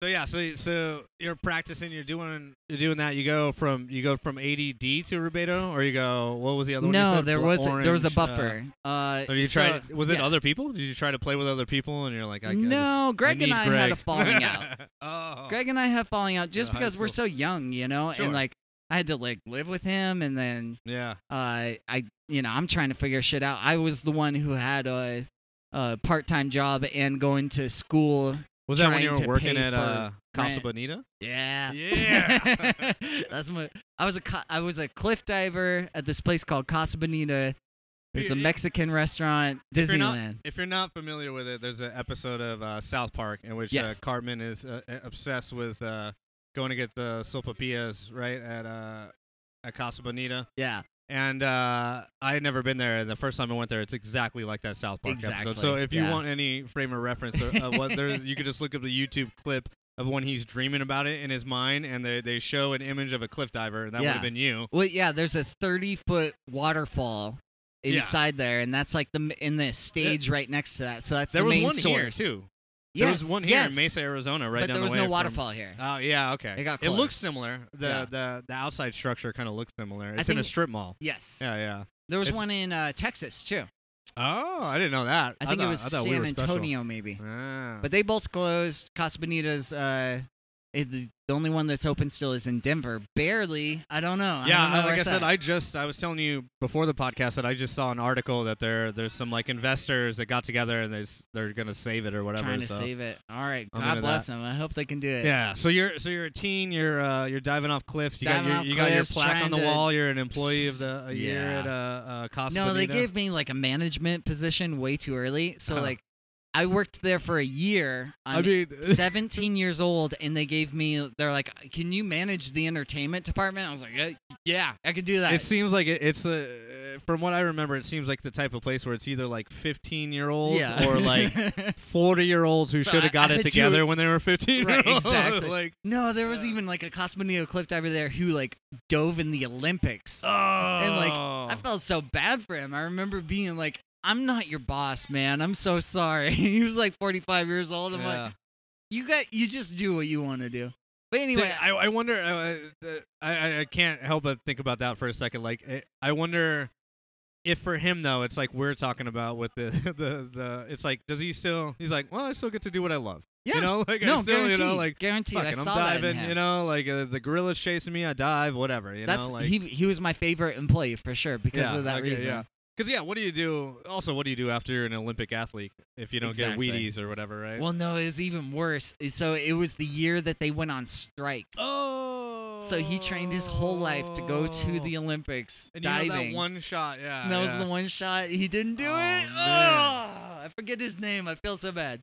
So yeah, so so you're practicing, you're doing you're doing that. You go from you go from A D D to Rubedo, or you go what was the other one? No, you said? there was Orange, there was a buffer. Uh, uh so you so, tried, was it yeah. other people? Did you try to play with other people? And you're like, I, no, I just, Greg I and I Greg. had a falling out. oh, Greg and I had falling out just yeah, because we're so young, you know, sure. and like I had to like live with him, and then yeah, uh, I you know I'm trying to figure shit out. I was the one who had a, a part-time job and going to school. Was that when you were working at uh, Casa Bonita? Yeah. Yeah. That's my. I was a I was a cliff diver at this place called Casa Bonita. It's a Mexican restaurant, Disneyland. If you're not, if you're not familiar with it, there's an episode of uh, South Park in which yes. uh, Cartman is uh, obsessed with uh, going to get the sopapillas right at uh, at Casa Bonita. Yeah. And uh, I had never been there, and the first time I went there, it's exactly like that South Park exactly. episode. So if you yeah. want any frame of reference, of, of what you could just look up the YouTube clip of when he's dreaming about it in his mind, and they, they show an image of a cliff diver, and that yeah. would have been you. Well, yeah, there's a thirty-foot waterfall inside yeah. there, and that's like the in the stage yeah. right next to that. So that's there the main source. There was one here, too. There yes, was one here yes. in Mesa, Arizona, right but down the way. But there was no waterfall from, here. Oh, yeah, okay. It, got it looks similar. The yeah. the, the outside structure kind of looks similar. It's in a strip mall. Yes. Yeah, yeah. There was it's, one in uh, Texas, too. Oh, I didn't know that. I, I think thought, it was San we Antonio, special. maybe. Ah. But they both closed. Casa Bonita's, uh, it, the only one that's open still is in Denver. Barely. I don't know. Yeah, I don't know like I said, at. I just, I was telling you before the podcast that I just saw an article that there there's some, like, investors that got together and there's, they're going to save it or whatever. Trying to so. save it. All right. I'm God bless that. them. I hope they can do it. Yeah. So you're so you're a teen. You're uh, you're diving off cliffs. You, diving got, your, off you cliffs, got your plaque on the wall. You're an employee of the a year yeah. at uh, uh, Casa No, Bonita. They gave me, like, a management position way too early. So, oh. like. I worked there for a year. I'm I mean, seventeen years old, and they gave me. They're like, "Can you manage the entertainment department?" I was like, "Yeah, I could do that." It seems like it, it's a. From what I remember, it seems like the type of place where it's either like fifteen-year-olds yeah. or like forty-year-olds who so should have got I, I it together you, when they were fifteen. Right, exactly. like, no, there was uh, even like a Casa Bonita cliff diver there who like dove in the Olympics. Oh, and like I felt so bad for him. I remember being like. I'm not your boss, man. I'm so sorry. He was like forty-five years old. I'm yeah. like, you got, you just do what you want to do. But anyway, I, I wonder. Uh, uh, I I can't help but think about that for a second. Like, I wonder if for him though, it's like we're talking about with the the the. It's like, does he still? He's like, well, I still get to do what I love. Yeah. You know, like no, I still, guaranteed. You know, like guaranteed. I saw I'm diving. That in you know, like uh, the gorilla's chasing me. I dive. Whatever. You That's, know, like he he was my favorite employee for sure because yeah, of that okay, reason. Yeah. Because, yeah, what do you do? Also, what do you do after you're an Olympic athlete if you don't exactly. get Wheaties or whatever, right? Well, no, it was even worse. So it was the year that they went on strike. Oh. So he trained his whole life to go to the Olympics and diving. And you know that one shot, yeah. And that yeah. was the one shot. He didn't do oh, it. Man. Oh, I forget his name. I feel so bad.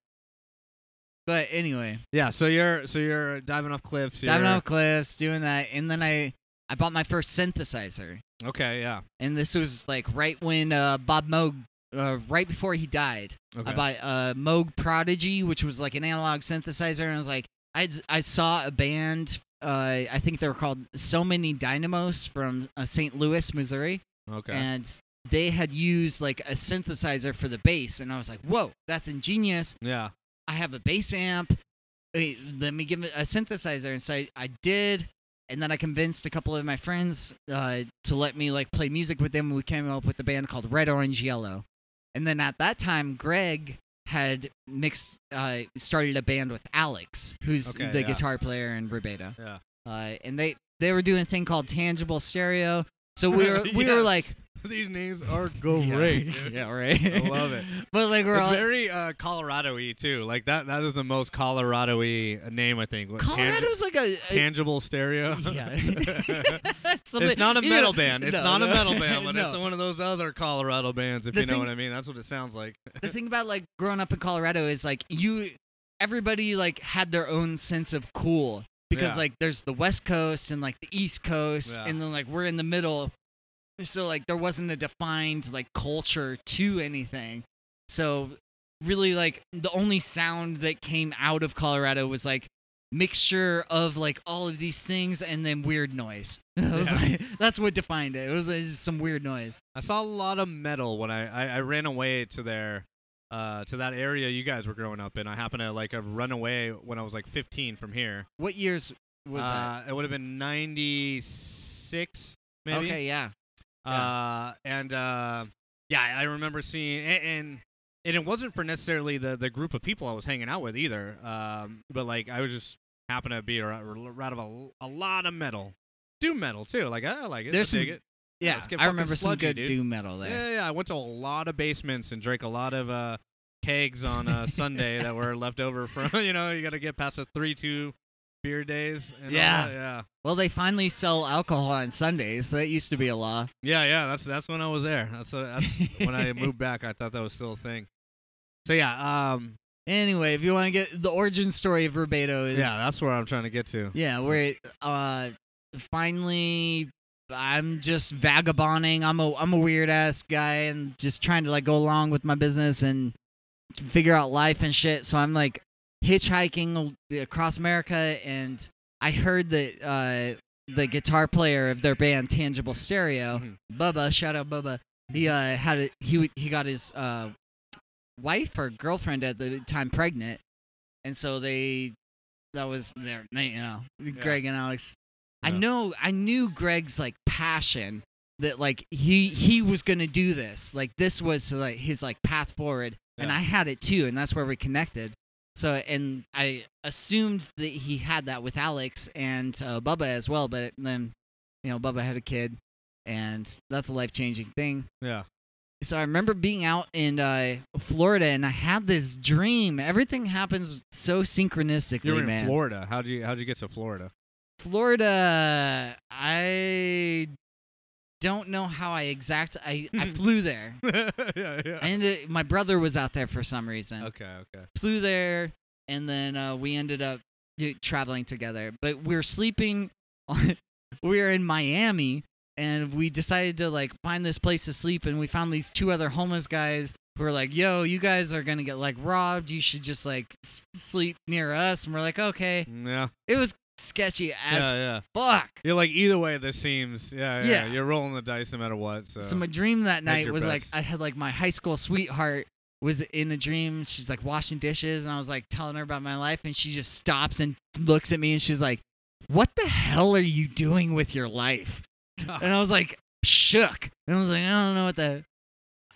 But anyway. Yeah, so you're so you're diving off cliffs. Diving off cliffs, doing that. And then I, I bought my first synthesizer. Okay, yeah. And this was like right when uh, Bob Moog, uh, right before he died. Okay. I bought uh, Moog Prodigy, which was like an analog synthesizer. And I was like, I, I saw a band, uh, I think they were called So Many Dynamos from uh, Saint Louis, Missouri. Okay. And they had used like a synthesizer for the bass. And I was like, whoa, that's ingenious. Yeah. I have a bass amp. Wait, let me give it a synthesizer. And so I, I did. And then I convinced a couple of my friends uh, to let me like play music with them. We came up with a band called Red Orange Yellow. And then at that time, Greg had mixed, uh, started a band with Alex, who's okay, the yeah. guitar player in Rubedo. Yeah. Uh, and they, they were doing a thing called Tangible Stereo. So we were we yes. were like, these names are great. Yeah, yeah right. I love it. But like we're it's all very uh, Colorado-y too. Like that that is the most Colorado-y name I think. Colorado's Tang- like a, a Tangible Stereo. Yeah. It's not a metal you, band. It's no, not no. a metal band, but no. it's one of those other Colorado bands if the you know thing, what I mean. That's what it sounds like. The thing about like growing up in Colorado is like you everybody like had their own sense of cool. Because, yeah. like, there's the West Coast and, like, the East Coast, yeah. and then, like, we're in the middle. So, like, there wasn't a defined, like, culture to anything. So, really, like, the only sound that came out of Colorado was, like, mixture of, like, all of these things and then weird noise. That was, yeah. like, that's what defined it. It was, it was just some weird noise. I saw a lot of metal when I, I, I ran away to there. Uh, to that area you guys were growing up in. I happened to like uh, run away when I was like fifteen from here. What years was uh, that? It would have been ninety-six, maybe. Okay, yeah. Uh, yeah. And uh, yeah, I remember seeing, and, and and it wasn't for necessarily the the group of people I was hanging out with either. Um, but like I was just happened to be around, around a, a lot of metal, doom metal too. Like I, I like it. I some- dig it. Yeah, I remember some good doom metal there. Yeah, yeah, I went to a lot of basements and drank a lot of uh, kegs on uh, Sunday that were left over from, you know, you got to get past the three two beer days. And yeah. yeah. Well, they finally sell alcohol on Sundays. So that used to be a law. Yeah, yeah, that's that's when I was there. That's, that's when I moved back. I thought that was still a thing. So, yeah. Um, anyway, if you want to get the origin story of Rubedo is... Yeah, that's where I'm trying to get to. Yeah, where uh, finally... I'm just vagabonding. I'm a I'm a weird ass guy and just trying to like go along with my business and figure out life and shit. So I'm like hitchhiking across America, and I heard that uh, the guitar player of their band Tangible Stereo, mm-hmm. Bubba, shout out Bubba. He uh, had a, he he got his uh, wife or girlfriend at the time pregnant, and so they that was their you know yeah. Greg and Alex. I know, I knew Greg's, like, passion that, like, he he was going to do this. Like, this was, like, his, like, path forward. Yeah. And I had it, too, and that's where we connected. So, and I assumed that he had that with Alex and uh, Bubba as well. But then, you know, Bubba had a kid, and that's a life-changing thing. Yeah. So I remember being out in uh, Florida, and I had this dream. Everything happens so synchronistically, man. You were in Florida. How'd you, how'd you get to Florida? Florida, I don't know how I exact. I, I flew there. yeah, yeah. I ended, my brother was out there for some reason. Okay, okay. Flew there, and then uh, we ended up traveling together. But we were sleeping. On, we were in Miami, and we decided to like find this place to sleep. And we found these two other homeless guys who were like, "Yo, you guys are gonna get like robbed. You should just like s- sleep near us." And we're like, "Okay." Yeah. It was. Sketchy as yeah, yeah. fuck. You're like, either way, this seems, yeah, yeah, yeah. You're rolling the dice no matter what. So, so my dream that night was best. Like, I had like my high school sweetheart was in a dream. She's like washing dishes, and I was like telling her about my life, and she just stops and looks at me, and she's like, "What the hell are you doing with your life?" God. And I was like, shook. And I was like, I don't know what the,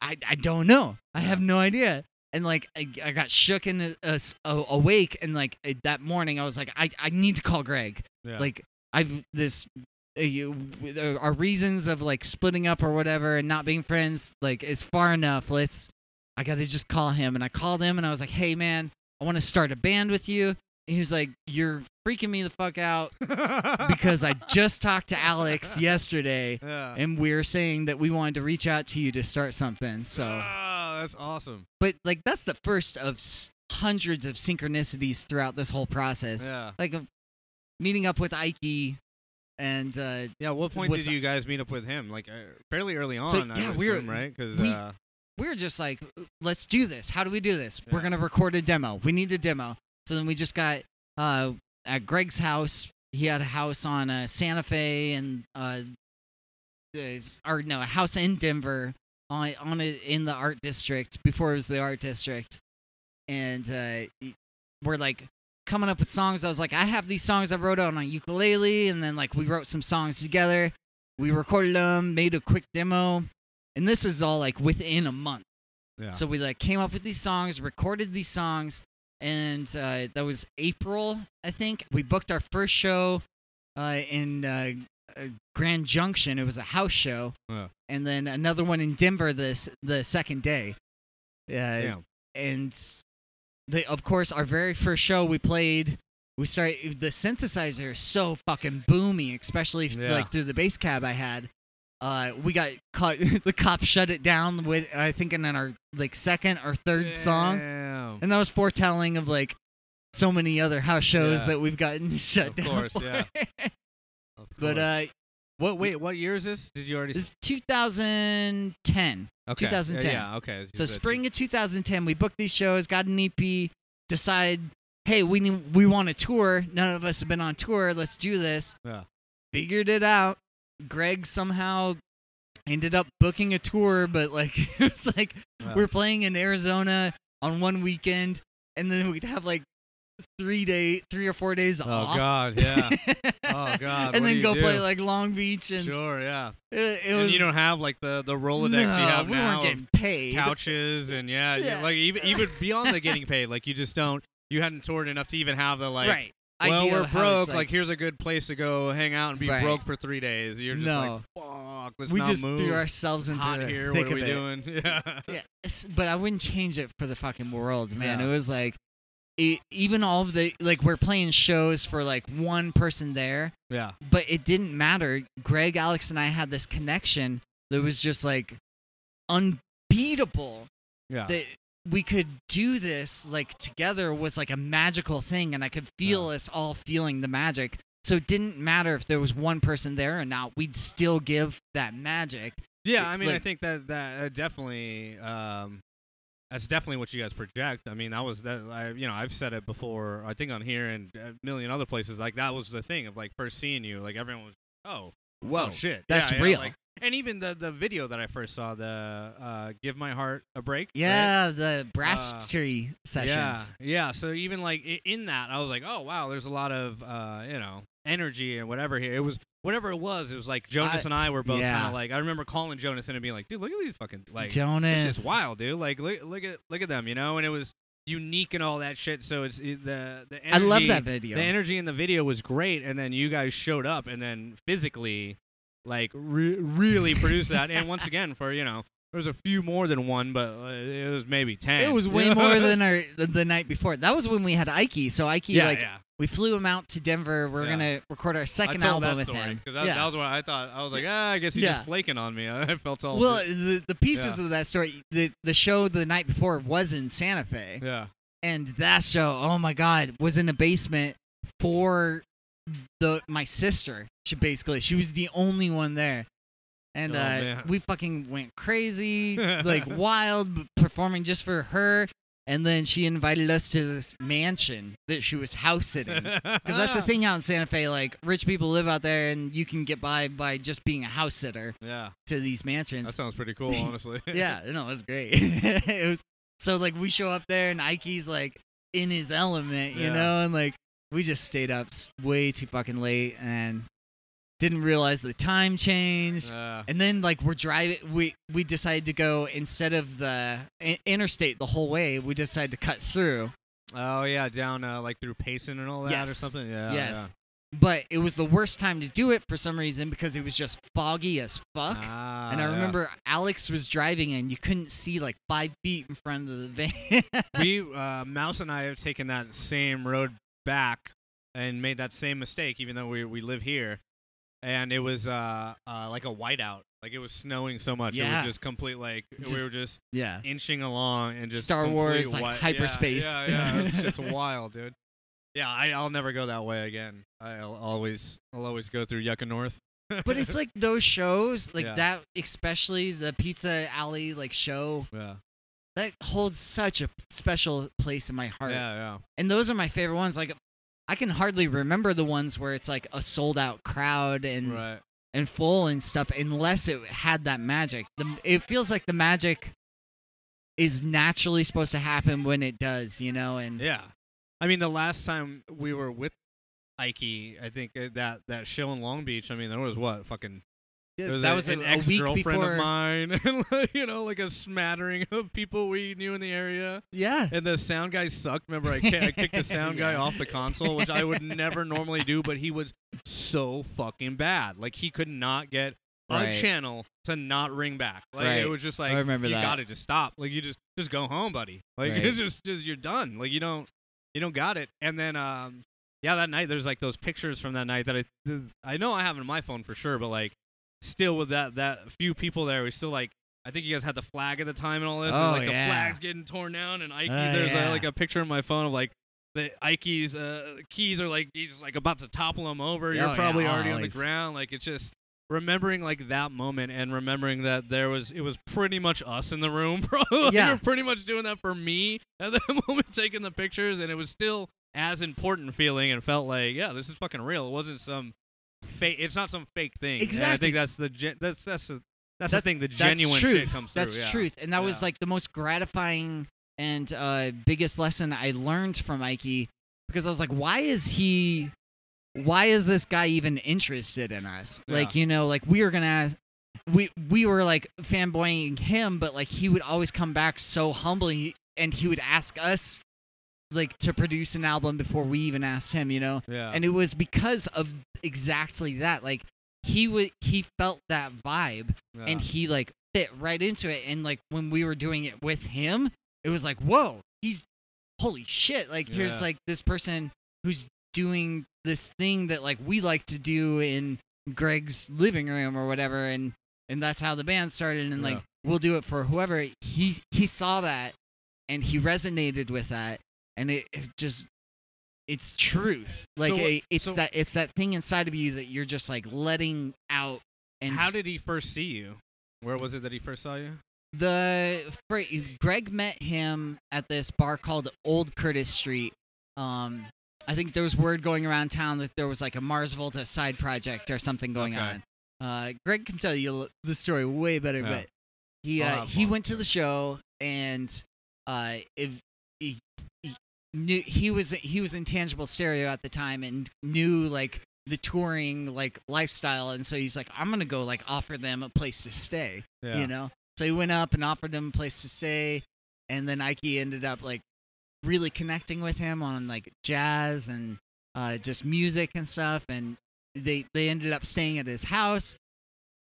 I, I don't know. I have no idea. And, like, I, I got shook and uh, uh, awake, and, like, uh, that morning I was like, I, I need to call Greg. Yeah. Like, I've this, uh, you, there are reasons of, like, splitting up or whatever and not being friends, like, it's far enough. Let's, I got to just call him. And I called him, and I was like, "Hey, man, I want to start a band with you." And he was like, "You're freaking me the fuck out because I just talked to Alex yesterday, yeah. and we were saying that we wanted to reach out to you to start something." So. That's awesome. But like that's the first of hundreds of synchronicities throughout this whole process. Yeah. Like uh, meeting up with Ikey and... Uh, yeah, what point did the, you guys meet up with him? Like, uh, fairly early on, so, yeah, I assume, we were, right? Because... We, uh, we were just like, let's do this. How do we do this? Yeah. We're going to record a demo. We need a demo. So then we just got uh, at Greg's house. He had a house on uh, Santa Fe and, uh, or no, a house in Denver on on a, in the art district before it was the art district. And uh, we're like coming up with songs. I was like, I have these songs I wrote on a ukulele. And then like we wrote some songs together. We recorded them, made a quick demo. And this is all like within a month. Yeah. So we like came up with these songs, recorded these songs, and uh, that was April, I think. We booked our first show uh, in uh, Grand Junction. It was a house show. Yeah. And then another one in Denver this the second day. Uh, yeah. And they, of course, our very first show we played, we started, the synthesizer is so fucking boomy, especially yeah. like through the bass cab I had. Uh, we got caught. The cops shut it down with, I think, in our like second or third Damn. song, and that was foretelling of like so many other house shows yeah. that we've gotten shut of down. Course, yeah. Of course, yeah. But uh, what? Wait, what year is this? Did you already? This is twenty ten. Okay. twenty ten. Yeah. yeah okay. So spring of twenty ten, we booked these shows, got an E P, decide, hey, we need, we want a tour. None of us have been on tour. Let's do this. Yeah. Figured it out. Greg somehow ended up booking a tour, but like it was like wow. we're playing in Arizona on one weekend, and then we'd have like three day, three or four days oh, off. Oh God, yeah. Oh God. And what then do you go do? Play like Long Beach and sure, yeah. It, it and was, you don't have like the, the Rolodex no, you have we now. We weren't getting paid. Couches and yeah, yeah. like even even beyond the getting paid, like you just don't. You hadn't toured enough to even have the like. Right. Well, we're broke. Like, like, here's a good place to go hang out and be right. broke for three days. You're just no. like, fuck, let's we not move. We just threw ourselves into hot the here. Thick what are we it. Doing? Yeah. yeah. But I wouldn't change it for the fucking world, man. Yeah. It was like, it, even all of the, like, we're playing shows for, like, one person there. Yeah. But it didn't matter. Greg, Alex, and I had this connection that was just, like, unbeatable. Yeah. That, we could do this like together was like a magical thing, and I could feel yeah. us all feeling the magic. So it didn't matter if there was one person there or not, we'd still give that magic. Yeah. I mean, like, I think that, that definitely, um, that's definitely what you guys project. I mean, that was that I, you know, I've said it before, I think on here and a million other places. Like that was the thing of like first seeing you, like everyone was, Oh, whoa, oh, shit. That's yeah, real. Yeah, like, and even the, the video that I first saw, the uh, Give My Heart a Break. Yeah, right? The brass tree uh, sessions. Yeah, yeah. So even like in that, I was like, oh, wow, there's a lot of, uh, you know, energy and whatever here. It was whatever it was. It was like Jonas I, and I were both yeah. kind of like, I remember calling Jonas in and being like, dude, look at these fucking, like, Jonas. It's just wild, dude. Like, look, look at look at them, you know? And it was unique and all that shit. So it's it, the, the energy. I love that video. The energy in the video was great. And then you guys showed up and then physically. Like, re- really produce that. And once again, for, you know, there was a few more than one, but uh, it was maybe ten. It was way more than our the, the night before. That was when we had Ikey. So Ikey, yeah, like, yeah. we flew him out to Denver. We're yeah. going to record our second I told album that story, with him. Because that, yeah. that was what I thought. I was like, ah, I guess he's yeah. just flaking on me. I felt all... Well, the, the pieces yeah. of that story, the, the show the night before was in Santa Fe. Yeah. And that show, oh my God, was in a basement for... The my sister, she basically she was the only one there, and oh, uh, we fucking went crazy, like wild, performing just for her. And then she invited us to this mansion that she was house sitting, because that's the thing out in Santa Fe, like rich people live out there, and you can get by by just being a house sitter. Yeah. To these mansions. That sounds pretty cool, honestly. yeah, no, it's great. It was, so like we show up there, and Ikey's like in his element, you yeah. know, and like. We just stayed up way too fucking late and didn't realize the time change. Uh, and then, like, we're driving. We, we decided to go, instead of the in- interstate the whole way, we decided to cut through. Oh, yeah, down, uh, like, through Payson and all that yes. or something? Yeah. Yes. Yeah. But it was the worst time to do it for some reason because it was just foggy as fuck. Ah, and I remember yeah. Alex was driving, and you couldn't see, like, five feet in front of the van. we, uh, Mouse and I have taken that same road back and made that same mistake, even though we we live here, and it was uh, uh, like a whiteout. Like, it was snowing so much. Yeah. It was just complete, like, just, we were just yeah. inching along and just... Star Wars, like, wi- hyperspace. Yeah, yeah, yeah. It's just wild, dude. Yeah, I, I'll never go that way again. I'll always I'll always go through Yucca North. But it's, like, those shows, like, yeah. that, especially the Pizza Alley, like, show, yeah. that holds such a special place in my heart. Yeah, yeah. And those are my favorite ones. Like, I can hardly remember the ones where it's, like, a sold-out crowd and... Right. And full and stuff, unless it had that magic. The, it feels like the magic is naturally supposed to happen when it does, you know. And yeah, I mean, the last time we were with Ikey, I think that that show in Long Beach. I mean, there was what fucking yeah, was that a, was an a, ex a girlfriend of mine, and like, you know, like a smattering of people we knew in the area. Yeah, and the sound guy sucked. Remember, I, I kicked the sound yeah. guy off the console, which I would never normally do, but he was so fucking bad. Like, he could not get right. a channel to not ring back. Like, right. it was just like, you that. gotta just stop. Like, you just just go home, buddy. Like, right. it's just, just you're done. Like, you don't you don't got it. And then um yeah, that night there's like those pictures from that night that I I know I have in my phone for sure, but like still with that that few people there, we still like I think you guys had the flag at the time and all this. Oh, and like yeah. the flag's getting torn down and Ikey uh, there's yeah. a, like a picture in my phone of like the Ikey's uh, keys are like he's like about to topple him over. You're oh, probably yeah, already always. on the ground. Like, it's just remembering like that moment and remembering that there was it was pretty much us in the room, bro. Like, yeah. you're pretty much doing that for me at that moment, taking the pictures, and it was still as important feeling and felt like yeah, this is fucking real. It wasn't some fake. It's not some fake thing. Exactly. And I think that's the gen- that's that's the, that's that, the thing. The genuine truth. shit comes that's through. That's truth, yeah. and that yeah. was like the most gratifying. And uh, biggest lesson I learned from Ikey, because I was like, why is he, why is this guy even interested in us? Yeah. Like, you know, like we were going to, we we were like fanboying him, but like he would always come back so humbly and he would ask us like to produce an album before we even asked him, you know? Yeah. And it was because of exactly that. Like he would, he felt that vibe yeah. and he like fit right into it. And like when we were doing it with him, it was like, whoa, he's, holy shit. Like, yeah. here's, like, this person who's doing this thing that, like, we like to do in Greg's living room or whatever. And, and that's how the band started. And, yeah. like, we'll do it for whoever. He he saw that, and he resonated with that. And it, it just, it's truth. Like, so, it, it's so that it's that thing inside of you that you're just, like, letting out. And how did he first see you? Where was it that he first saw you? The Greg met him at this bar called Old Curtis Street. Um, I think there was word going around town that there was like a Mars Volta side project or something going okay. on. Uh, Greg can tell you the story way better, yeah. but he uh, he went to the show and uh, if he, he knew he was he was in Tangible Stereo at the time and knew like the touring like lifestyle, and so he's like, I'm gonna go like offer them a place to stay, yeah. you know. So he went up and offered him a place to stay, and then Ikey ended up like really connecting with him on like jazz and uh, just music and stuff. And they they ended up staying at his house.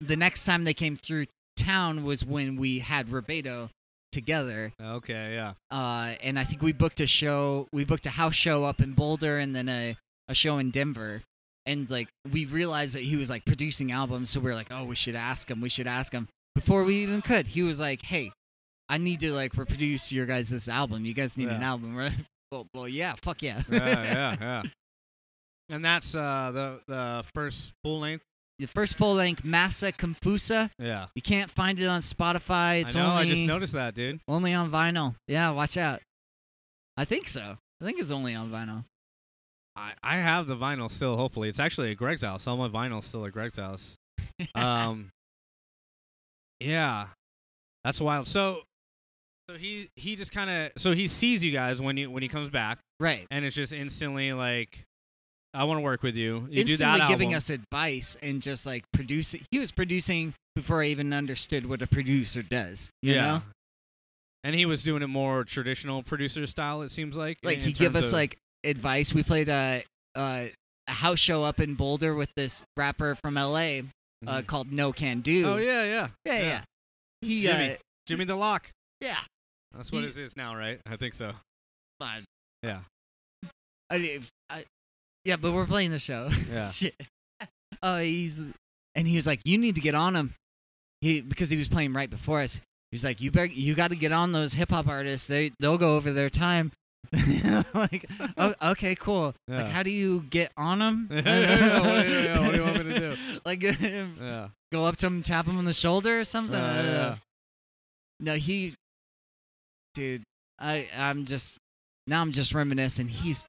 The next time they came through town was when we had Rubedo together. Okay, yeah. Uh, and I think we booked a show. We booked a house show up in Boulder, and then a, a show in Denver. And like we realized that he was like producing albums, so we were like, oh, we should ask him. We should ask him. Before we even could, he was like, hey, I need to, like, reproduce your guys' this album. You guys need yeah. an album, right? Well, well, yeah, fuck yeah. yeah, yeah, yeah. And that's uh, the the first full-length? The first full-length, Massa Confusa. Yeah. You can't find it on Spotify. It's I know, only, I just noticed that, dude. Only on vinyl. Yeah, watch out. I think so. I think it's only on vinyl. I, I have the vinyl still, hopefully. It's actually at Greg's house. All my vinyl's still at Greg's house. Um. Yeah, that's wild. So, so he he just kind of so he sees you guys when you when he comes back, right? And it's just instantly like, I want to work with you. You instantly do that album. Giving us advice and just like producing. He was producing before I even understood what a producer does. You yeah, know? And he was doing it more traditional producer style. It seems like like in, he in give us of- like advice. We played a, a a house show up in Boulder with this rapper from L A. Uh, called No Can Do. Oh, yeah, yeah. Yeah, yeah. yeah. He, Jimmy. Uh, Jimmy the Lock. Yeah. That's what he, it is now, right? I think so. Fine. Yeah. I, I, yeah, but we're playing the show. Yeah. Shit. oh, he's, and he was like, you need to get on him. He, because he was playing right before us. He's like, you better, you got to get on those hip hop artists. They, they'll go over their time. Like, oh, okay, cool. Yeah. Like, how do you get on them? yeah, yeah, yeah, yeah, yeah. What do you want me to do? Like, yeah. Go up to him, tap him on the shoulder or something. Uh, I don't yeah. know. No, he, dude, I, I'm just now. I'm just reminiscing. He's,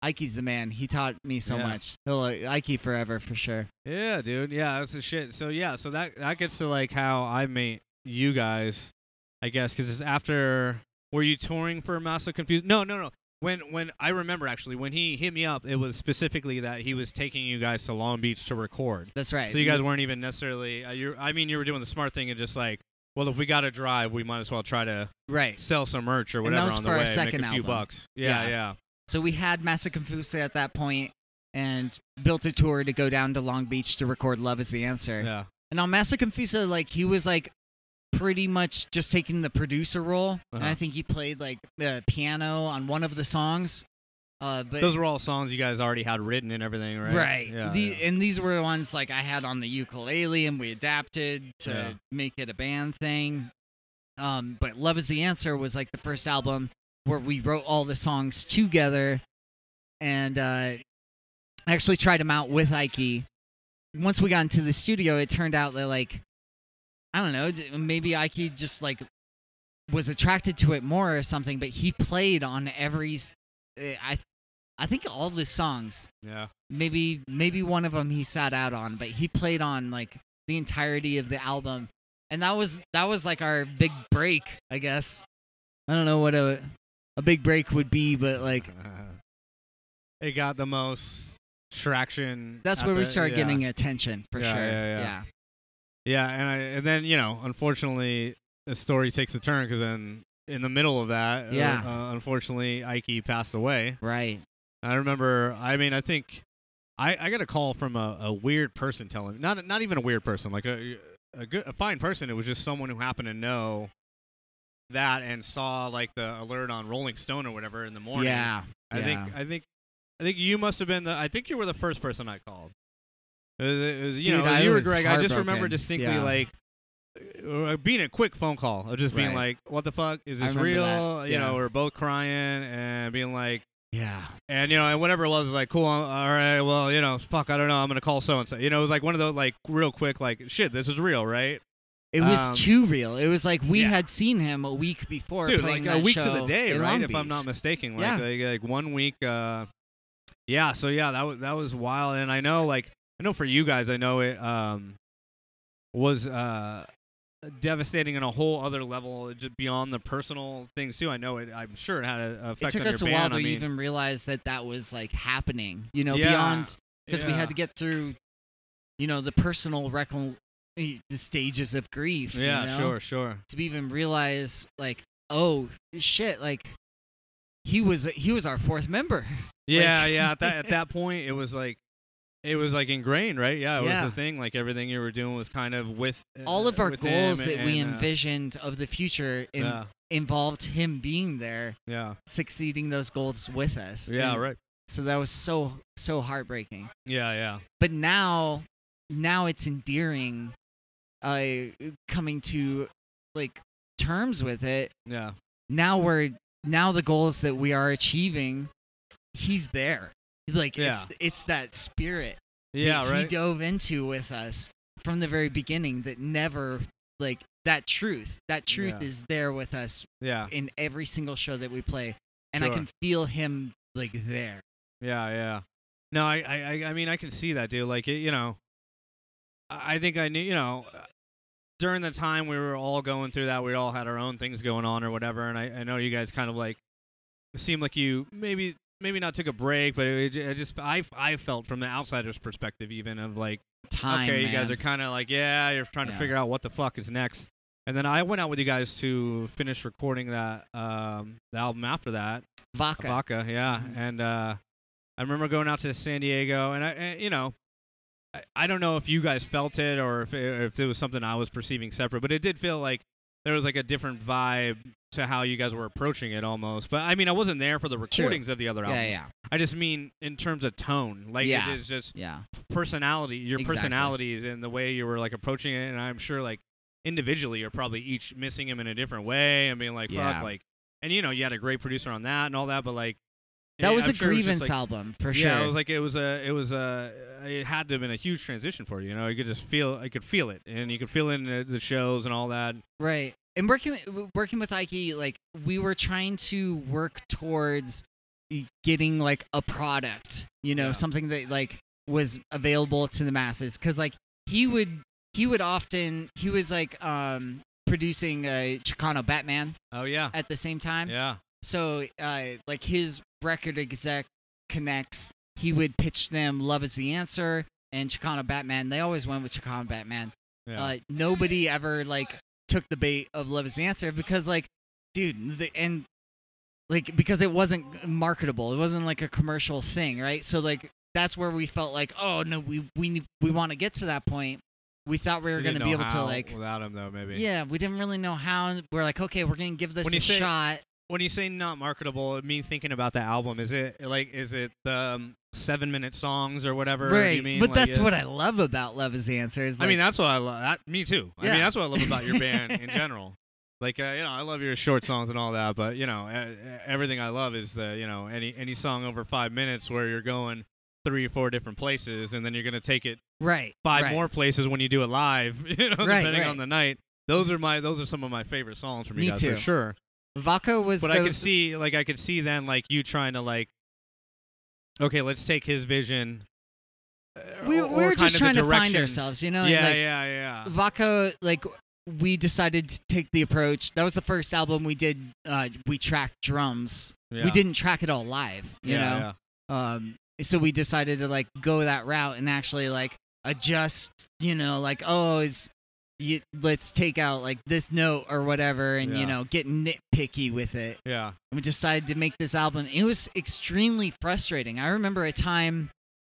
Ikey's the man. He taught me so yeah. much. He'll uh, Ikey forever for sure. Yeah, dude. Yeah, that's the shit. So yeah, so that that gets to like how I meet you guys, I guess, because it's after. Were you touring for Massa Confusa? No, no, no. When when I remember actually when he hit me up, it was specifically that he was taking you guys to Long Beach to record. That's right. So you guys weren't even necessarily. Uh, you, I mean, you were doing the smart thing and just like, well, if we got to drive, we might as well try to right. sell some merch or whatever on the way, make a few bucks. Yeah, yeah, yeah. So we had Massa Confusa at that point and built a tour to go down to Long Beach to record "Love Is the Answer." Yeah. And on Massa Confusa, like he was like. pretty much just taking the producer role, uh-huh. and I think he played like uh, piano on one of the songs. Uh, but those were all songs you guys already had written and everything, right? Right. Yeah, the, yeah. And these were the ones like I had on the ukulele, and we adapted to yeah. make it a band thing. Um, but "Love Is the Answer" was like the first album where we wrote all the songs together, and uh, I actually tried them out with Ikey. Once we got into the studio, it turned out that like. I don't know, maybe Ikey just, like, was attracted to it more or something, but he played on every, I I think all the songs. Yeah. Maybe maybe one of them he sat out on, but he played on, like, the entirety of the album. And that was, that was like, our big break, I guess. I don't know what a, a big break would be, but, like. It got the most traction. That's where we started yeah. getting attention, for yeah, sure. Yeah, yeah, yeah. Yeah, and I, and then, you know, unfortunately, the story takes a turn because then in the middle of that, yeah. uh, unfortunately, Ikey passed away. Right. I remember, I mean, I think I, I got a call from a, a weird person telling me, not, not even a weird person, like a, a, good, a fine person. It was just someone who happened to know that and saw, like, the alert on Rolling Stone or whatever in the morning. Yeah. I yeah. think I think, I think you must have been the, I think you were the first person I called. It was, it was, you Dude, know, I you were Greg. I just remember distinctly, yeah. like, uh, being a quick phone call of just being right. like, what the fuck? Is this real? Yeah. You know, we're both crying and being like, yeah. And, you know, and whatever it was, it was like, cool, I'm, all right, well, you know, fuck, I don't know, I'm going to call so-and-so. You know, it was like one of those, like, real quick, like, shit, this is real, right? It was um, too real. It was like we yeah. had seen him a week before. Dude, like a week to the day, right? If I'm not mistaken. Like, yeah. like, like one week. Uh, yeah, so, yeah, that was, that was wild. And I know, like, I know for you guys, I know it um, was uh, devastating on a whole other level, just beyond the personal things too. I know it. I'm sure it had an effect on your band. It took us a while to I mean, even realize that that was like happening. You know, yeah, beyond because yeah. we had to get through, you know, the personal rec- the stages of grief. Yeah, you know? sure, sure. To even realize, like, oh shit, like he was he was our fourth member. Yeah, like, yeah. At that at that point, it was like. It was like ingrained, right? Yeah, it yeah. was the thing. Like everything you were doing was kind of with uh, all of our goals that and, we envisioned uh, of the future in, yeah. involved him being there, yeah, succeeding those goals with us. Yeah, and right. So that was so so heartbreaking. Yeah, yeah. But now, now it's endearing. Uh, coming to like terms with it. Yeah. Now we're now the goals that we are achieving. He's there. Like, yeah. it's it's that spirit yeah, that right? he dove into with us from the very beginning that never, like, that truth. That truth yeah. is there with us yeah. in every single show that we play. And sure. I can feel him, like, there. Yeah, yeah. No, I, I, I mean, I can see that, dude. Like, it, you know, I think I knew, you know, during the time we were all going through that, we all had our own things going on or whatever. And I, I know you guys kind of, like, seemed like you maybe... Maybe not took a break, but it, it just I, I felt from the outsider's perspective even of like, Time, okay, man. You guys are kind of like, yeah, you're trying yeah. to figure out what the fuck is next. And then I went out with you guys to finish recording that um, the album after that. Vaca. Vaca, yeah. Mm-hmm. And uh, I remember going out to San Diego, and, I, and you know, I, I don't know if you guys felt it or if it, or if it was something I was perceiving separate, but it did feel like there was like a different vibe to how you guys were approaching it almost. But I mean, I wasn't there for the recordings sure. of the other albums. Yeah, yeah. I just mean in terms of tone. Like, yeah. it is just yeah. personality. Your exactly. personalities and the way you were, like, approaching it. And I'm sure, like, individually you're probably each missing him in a different way and being like, fuck, yeah. like. And, you know, you had a great producer on that and all that, but, like. That was I'm a sure grievance was like, album, for sure. Yeah, it was like, it was a, it was a, it had to have been a huge transition for you, you know? You could just feel, I could feel it. And you could feel it in the shows and all that. Right. And working, working with Ikey, like, we were trying to work towards getting, like, a product, you know, yeah. something that, like, was available to the masses. Because, like, he would, he would often, he was, like, um, producing a Chicano Batman. Oh, yeah. At the same time. Yeah. So, uh, like, his record exec connects, he would pitch them Love is the Answer and Chicano Batman. They always went with Chicano Batman. Yeah. Uh, nobody ever, like, took the bait of Love is the Answer because, like, dude, the, and, like, because it wasn't marketable. It wasn't, like, a commercial thing, right? So, like, that's where we felt like, oh, no, we we, we want to get to that point. We thought we were going to be able to, like... Without him, though, maybe. Yeah, we didn't really know how. We're like, okay, we're going to give this a say- shot. When you say not marketable, I mean thinking about the album. Is it like is it um, seven minute songs or whatever? Right, you mean? But like, that's yeah. what I love about Love Is the Answer. Is like, I mean, that's what I love. That, me too. Yeah. I mean, that's what I love about your band in general. Like uh, you know, I love your short songs and all that, but you know, uh, everything I love is the you know any any song over five minutes where you're going three or four different places, and then you're gonna take it right five right. more places when you do it live. You know, right, depending right. on the night. Those are my those are some of my favorite songs from you me guys too. For sure. Vaca was But the, I could see like I could see then like you trying to like okay, let's take his vision. We, or, we were just trying to find ourselves, you know? Yeah, like, yeah, yeah. Vaca, like we decided to take the approach. That was the first album we did uh, we tracked drums. Yeah. We didn't track it all live, you yeah, know. Yeah. Um so we decided to like go that route and actually like adjust, you know, like oh, it's You, let's take out like this note or whatever and yeah. you know get nitpicky with it. Yeah. And we decided to make this album. It was extremely frustrating. I remember a time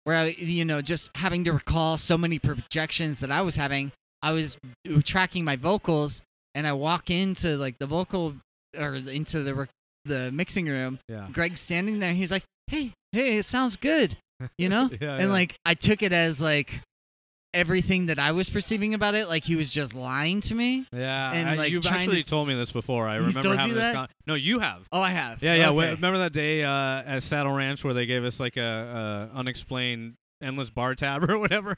where I, you know, just having to recall so many projections that I was having. I was tracking my vocals and I walk into like the vocal or into the the mixing room. Yeah. Greg's standing there. He's like, "Hey, hey, it sounds good." You know? yeah, and yeah. like I took it as like everything that I was perceiving about it, like he was just lying to me. Yeah, and like you've actually to... told me this before. I He's remember having you that? This. Con- no, you have. Oh, I have. Yeah, yeah. Okay. Remember that day uh, at Saddle Ranch where they gave us like a, a unexplained endless bar tab or whatever,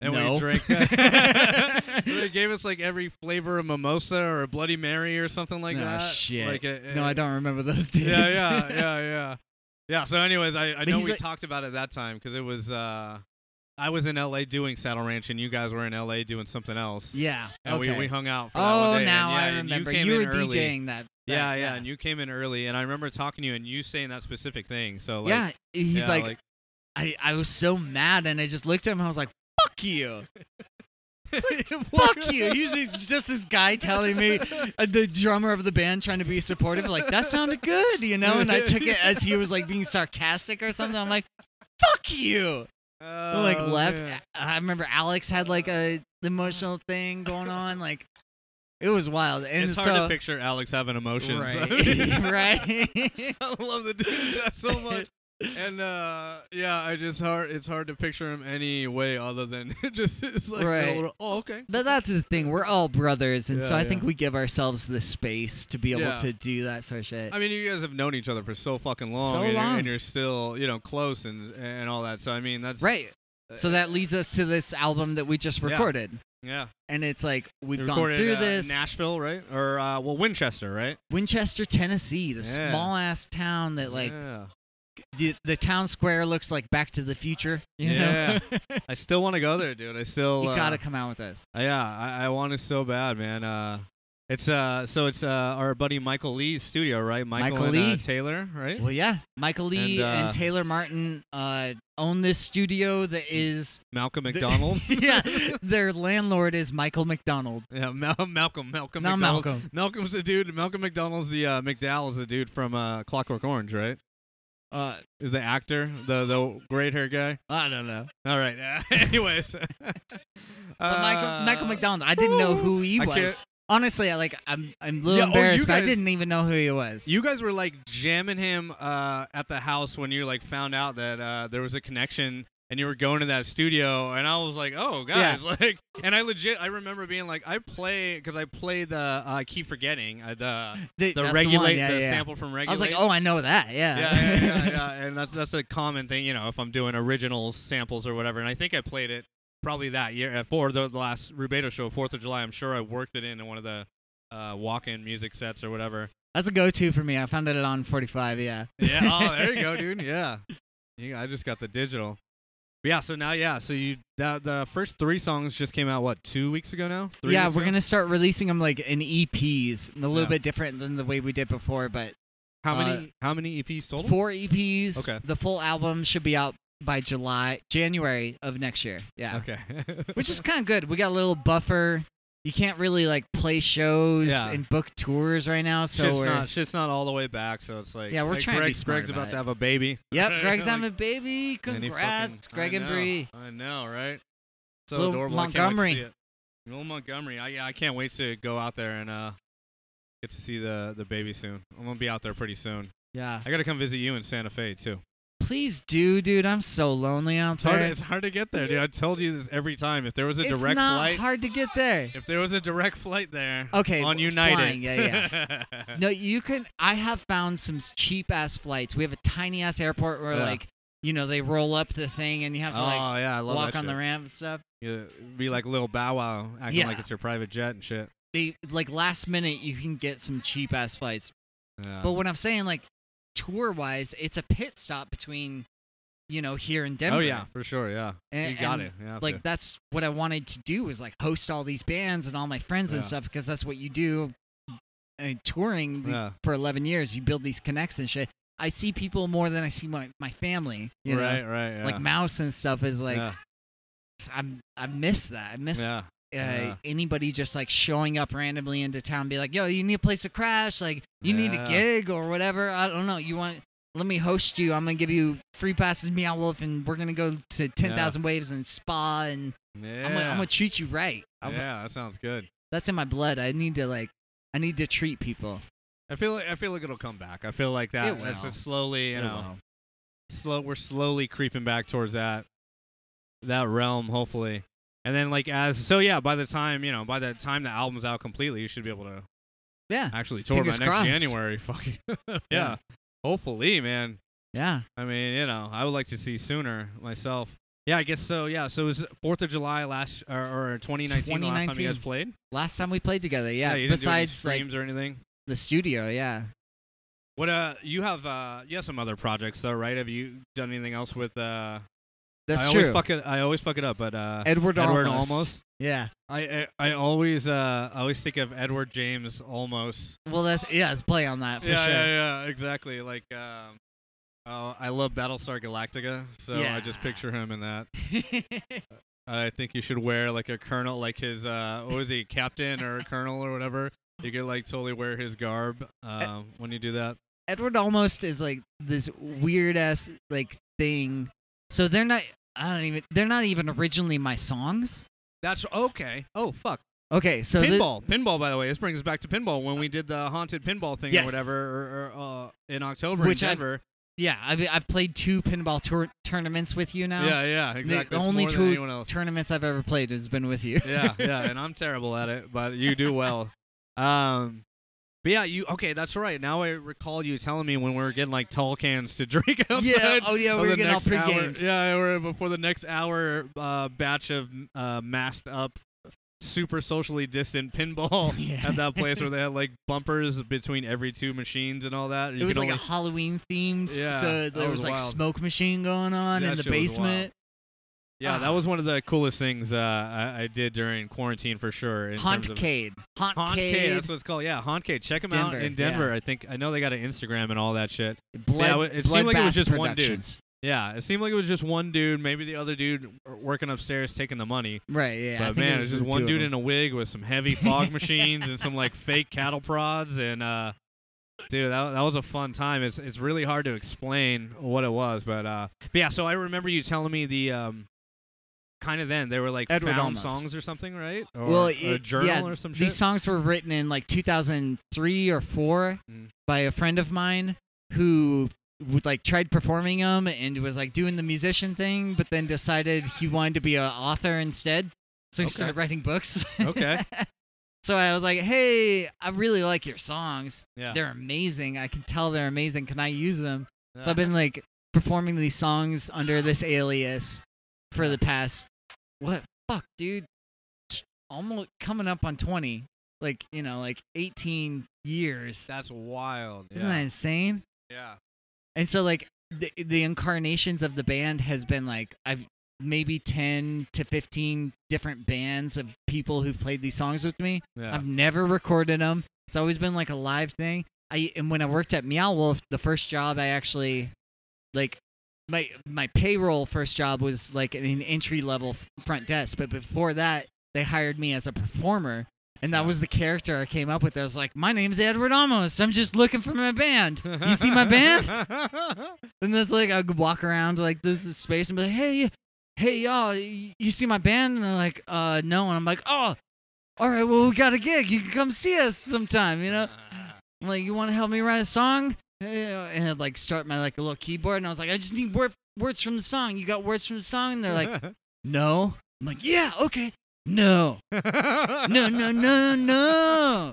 and no. we drank. Uh, they gave us like every flavor of mimosa or a Bloody Mary or something like no, that. Shit. Like a, a, no, I don't remember those days. Yeah, yeah, yeah, yeah. Yeah. So, anyways, I, I know we like... talked about it that time because it was. Uh, I was in L A doing Saddle Ranch, and you guys were in L A doing something else. Yeah, and okay. we, we hung out for that oh, one day. Oh, now yeah, I remember. You, you were early. DJing that, that. Yeah, yeah, yeah, and you came in early, and I remember talking to you, and you saying that specific thing. So like, yeah, he's yeah, like, like I, I was so mad, and I just looked at him, and I was like, fuck you. Like, fuck you. Usually just this guy telling me, uh, the drummer of the band trying to be supportive, like, that sounded good, you know? And I took it as he was like being sarcastic or something. I'm like, fuck you. Oh, like left man. I remember Alex had like a emotional thing going on, like it was wild. And it's so, hard to picture Alex having emotions, right? Right. I love the dude that so much, and uh yeah I just hard it's hard to picture him any way other than just it's like right. a little, oh okay but that's the thing, we're all brothers, and yeah, so I yeah. think we give ourselves the space to be able yeah. to do that sort of shit. I mean, you guys have known each other for so fucking long, so and, long. You're, and you're still, you know, close and and all that, so I mean that's right. uh, so that leads us to this album that we just recorded. yeah. Yeah. And it's like, we've they gone recorded, through uh, this. Nashville, right? Or, uh, well, Winchester, right? Winchester, Tennessee, the yeah. small-ass town that, like, yeah. the, the town square looks like Back to the Future. You yeah. know? I still want to go there, dude. I still... You uh, got to come out with us. Yeah, I, I want it so bad, man. Uh, it's uh, So it's uh, our buddy Michael Lee's studio, right? Michael, Michael and Lee. Uh, Taylor, right? Well, yeah. Michael Lee and, uh, and Taylor Martin... Uh, own this studio that is Malcolm McDonald. The, yeah, their landlord is Michael McDonald. Yeah, Mal- Malcolm, Malcolm, not McDonald. Malcolm. Malcolm's the dude. Malcolm McDonald's the uh, McDowell's the dude from uh, Clockwork Orange, right? Uh, is the actor the the great hair guy? I don't know. All right. Uh, anyways, uh, Michael Michael McDonald. I didn't know who he was. Honestly, I, like I'm, I'm a little yeah, embarrassed. Oh, guys, but I didn't even know who he was. You guys were like jamming him uh, at the house when you like found out that uh, there was a connection, and you were going to that studio. And I was like, oh, guys, yeah. like. And I legit, I remember being like, I play because I play the uh, I keep forgetting uh, the the, the regulate the, yeah, the yeah. sample from Regulate. I was like, oh, I know that, yeah. Yeah, yeah, yeah, yeah. And that's that's a common thing, you know, if I'm doing original samples or whatever. And I think I played it. Probably that year, for the last Rubedo show, fourth of July, I'm sure I worked it in in one of the uh, walk-in music sets or whatever. That's a go-to for me. I found it on forty-five, yeah. Yeah, oh, there you go, dude, yeah. You, I just got the digital. But yeah, so now, yeah, so you the, the first three songs just came out, what, two weeks ago now? Three yeah, we're going to start releasing them like in E Ps, a little yeah. bit different than the way we did before, but... How uh, many How many E Ps total? Four E Ps. Okay. The full album should be out by July, January of next year. Yeah. Okay. Which is kind of good. We got a little buffer. You can't really like play shows yeah. and book tours right now. So shit's, we're, not, shit's not all the way back. So it's like, yeah, we're like trying Greg, to be smart Greg's about, about to have a baby. Yep. Greg's having like, a baby. Congrats, fucking, Greg and Bree. I know, right? So little adorable. Montgomery. I can't wait to see it. Little Montgomery. I, yeah, I can't wait to go out there and uh, get to see the, the baby soon. I'm going to be out there pretty soon. Yeah. I got to come visit you in Santa Fe too. Please do, dude. I'm so lonely out there. It's hard, it's hard to get there, dude. I told you this every time. If there was a it's direct flight. It's not hard to get there. If there was a direct flight there okay, on United. Flying, yeah, yeah. No, you can. I have found some cheap-ass flights. We have a tiny-ass airport where, yeah. like, you know, they roll up the thing and you have to, like, oh, yeah, I love walk on shit. The ramp and stuff. You be like little Bow Wow, acting yeah. like it's your private jet and shit. They, like, last minute, you can get some cheap-ass flights. Yeah. But what I'm saying, like, tour-wise, it's a pit stop between, you know, here in Denver. Oh, yeah, for sure, yeah. And, you got and, it. You like, to. That's what I wanted to do was, like, host all these bands and all my friends yeah. and stuff because that's what you do and touring the, yeah. for eleven years. You build these connects and shit. I see people more than I see my, my family. You right, know? Right, yeah. Like, Mouse and stuff is, like, yeah. I'm, I miss that. I miss yeah. Uh, yeah. anybody just like showing up randomly into town and be like, yo, you need a place to crash, like you yeah. need a gig or whatever, I don't know, you want, let me host you, I'm gonna give you free passes, Meow Wolf, and we're gonna go to ten thousand yeah. waves and spa and yeah. I'm, gonna, I'm gonna treat you right. I'm yeah gonna, that sounds good. That's in my blood. I need to like I need to treat people. I feel like I feel like it'll come back. I feel like that that's just slowly you it know will. slow we're slowly creeping back towards that that realm hopefully. And then, like, as, so, yeah, by the time, you know, by the time the album's out completely, you should be able to yeah. actually tour Fingers by next crossed. January. Fucking yeah. yeah. Hopefully, man. Yeah. I mean, you know, I would like to see sooner myself. Yeah, I guess so. Yeah. So it was fourth of July last, or, or twenty nineteen, the last time you guys played? Last time we played together, yeah. yeah you Besides, didn't do any streams like, or anything? The studio, yeah. What, uh, you have, uh, you have some other projects, though, right? Have you done anything else with, uh, That's I true. Always fuck it, I always fuck it up, but uh, Edward, Edward Almost. Almost. Yeah. I I, I always uh, I always think of Edward James Almost. Well, that's yeah, let's play on that. For yeah, sure. yeah, yeah, exactly. Like, um, oh, I love Battlestar Galactica, so yeah. I just picture him in that. I think you should wear like a colonel, like his uh, what was he, captain or colonel or whatever. You could like totally wear his garb uh, Ed- when you do that. Edward Almost is like this weird ass like thing. So they're not. I don't even. They're not even originally my songs. That's okay. Oh fuck. Okay. So pinball. Th- pinball. By the way, this brings us back to pinball when we did the haunted pinball thing yes. or whatever, or, or, uh, in October. Which in Denver. I've, yeah, I've I've played two pinball tour- tournaments with you now. Yeah, yeah, exactly. The it's only two tournaments I've ever played has been with you. Yeah, yeah, and I'm terrible at it, but you do well. Um. But yeah, you okay? That's right. Now I recall you telling me when we were getting like tall cans to drink outside. Yeah. Oh yeah, we were getting all pre-gamed. Hour, yeah, we were before the next hour uh, batch of uh, masked up, super socially distant pinball yeah. at that place where they had like bumpers between every two machines and all that. You it was like only, a Halloween themed. Yeah, so there was, was like smoke machine going on yeah, in the basement. Yeah, that was one of the coolest things uh, I, I did during quarantine for sure. In Hauntcade. Terms of Hauntcade. Hauntcade, that's what it's called. Yeah, Hauntcade. Check them Denver, out in Denver. Yeah. I think I know they got an Instagram and all that shit. Blood, yeah, it seemed like it was just one dude. Yeah, it seemed like it was just one dude. Maybe the other dude working upstairs taking the money. Right. Yeah. But I man, think it was, it was just one dude in a wig with some heavy fog machines and some like fake cattle prods and uh, dude, that that was a fun time. It's it's really hard to explain what it was, but uh, but yeah. So I remember you telling me the um. kind of then. They were like Edward found Almost. songs or something, right? Or well, it, a journal yeah, or some shit? These songs were written in like two thousand three or four mm. by a friend of mine who would like tried performing them and was like doing the musician thing, but then decided he wanted to be an author instead. So he okay. started writing books. Okay. So I was like, hey, I really like your songs. Yeah. They're amazing. I can tell they're amazing. Can I use them? Yeah. So I've been like performing these songs under this alias for the past, what, fuck, dude, almost coming up on twenty, like, you know, like eighteen years. That's wild. Isn't yeah. that insane? Yeah. And so like the, the incarnations of the band has been like, I've maybe ten to fifteen different bands of people who played these songs with me. Yeah. I've never recorded them. It's always been like a live thing. I and when I worked at Meow Wolf, the first job I actually like my my payroll first job was like an entry level front desk, but before that they hired me as a performer. And that was the character I came up with. I was like, my name's Edward Almost. I'm just looking for my band. You see my band? And that's like, I would walk around like this space and be like, hey, hey, y'all, you see my band? And they're like, uh, no. And I'm like, oh, all right, well, we got a gig. You can come see us sometime, you know? I'm like, you want to help me write a song? And I'd like start my like a little keyboard. And I was like, I just need word, words from the song. You got words from the song? And they're like, no. I'm like, yeah, okay. No. no, no, no, no.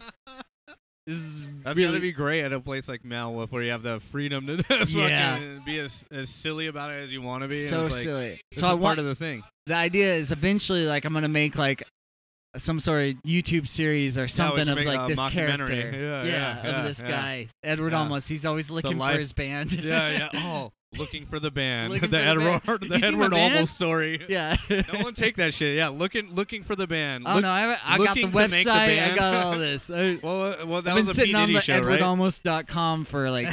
This is That's really... got to be great at a place like Malwolf where you have the freedom to just yeah. fucking be as, as silly about it as you want to be. So and it's silly. Like, so I want, part of the thing. The idea is eventually like I'm going to make like some sort of YouTube series or something yeah, of like this character. Yeah, yeah, yeah, yeah, of this yeah. guy. Edward yeah. Almost. He's always looking for his band. yeah, yeah. Oh. Looking for the band. Looking the Edward, band. the Edward Almost story. Yeah. No one take that shit. Yeah. Looking, looking for the band. Oh Look, no, I, I got the website. The I got all this. I, well, well, that I've been was a sitting on the show, edward almost dot com right? for like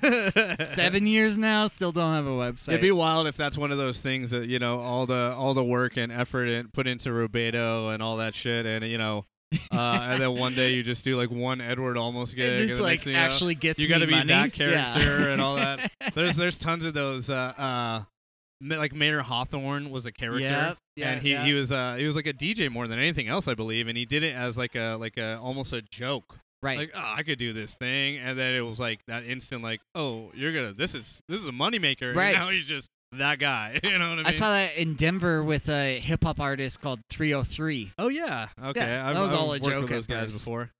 s- seven years now. Still don't have a website. It'd be wild if that's one of those things that you know all the all the work and effort and put into Rubedo and all that shit, and you know. uh, and then one day you just do like one Edward Almost gig. It just like actually you know, gets you got to be money. That character yeah. and all that. There's there's tons of those. Uh, uh, like Maynard Hawthorne was a character, yep, yep, and he yep. he was uh, he was like a D J more than anything else, I believe, and he did it as like a like a almost a joke. Right. Like, oh, I could do this thing, and then it was like that instant, like, oh, you're gonna this is this is a moneymaker. Right. And now he's just that guy. You know what I mean? I saw that in Denver with a hip hop artist called three oh three. Oh yeah. Okay. Yeah, that was I've all a joke. With those guys first. Before.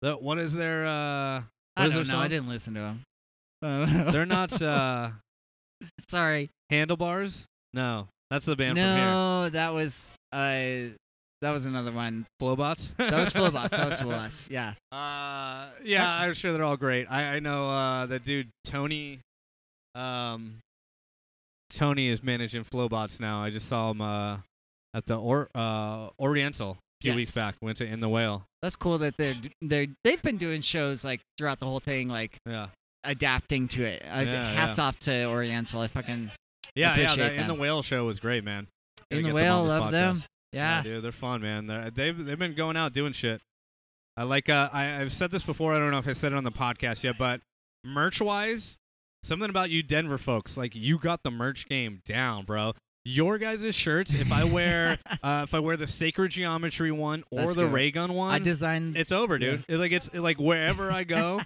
The, what is their? Uh, what I is don't their know. Song? I didn't listen to them. Uh, they're not. Uh, Sorry. Handlebars? No, that's the band. No, from here. No, that was. Uh, that was another one. Flowbots? that was Flowbots. That was Flowbots. Yeah. Uh, yeah. What? I'm sure they're all great. I, I know uh, the dude Tony. Um. Tony is managing Flowbots now. I just saw him uh, at the or, uh, Oriental a few yes. weeks back. Went to In the Whale. That's cool that they're they they've been doing shows like throughout the whole thing, like yeah. adapting to it. Uh, yeah, hats yeah. off to Oriental. I fucking yeah appreciate yeah. The In the Whale show was great, man. Gotta In the Whale, love podcast. Them. Yeah. yeah, dude, they're fun, man. They're, they've they've been going out doing shit. I like. Uh, I I've said this before. I don't know if I said it on the podcast yet, but merch wise. Something about you Denver folks, like you got the merch game down, bro. Your guys' shirts, if I wear uh, if I wear the Sacred Geometry one or That's the good. Ray Gun one, I designed it's over, dude. Yeah. It's like it's like wherever I go,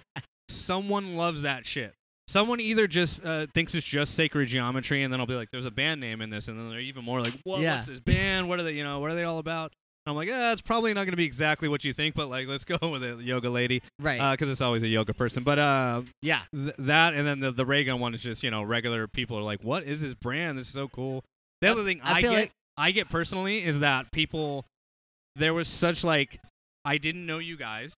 someone loves that shit. Someone either just uh, thinks it's just Sacred Geometry and then I'll be like, there's a band name in this, and then they're even more like, what, yeah. what's this band? What are they, you know, what are they all about? I'm like, eh, it's probably not going to be exactly what you think, but like, let's go with it, yoga lady. Right. Because uh, it's always a yoga person. But uh, yeah, th- that and then the, the Ray Gun one is just, you know, regular people are like, what is this brand? This is so cool. The I, other thing I, I get like- I get personally is that people, there was such like, I didn't know you guys.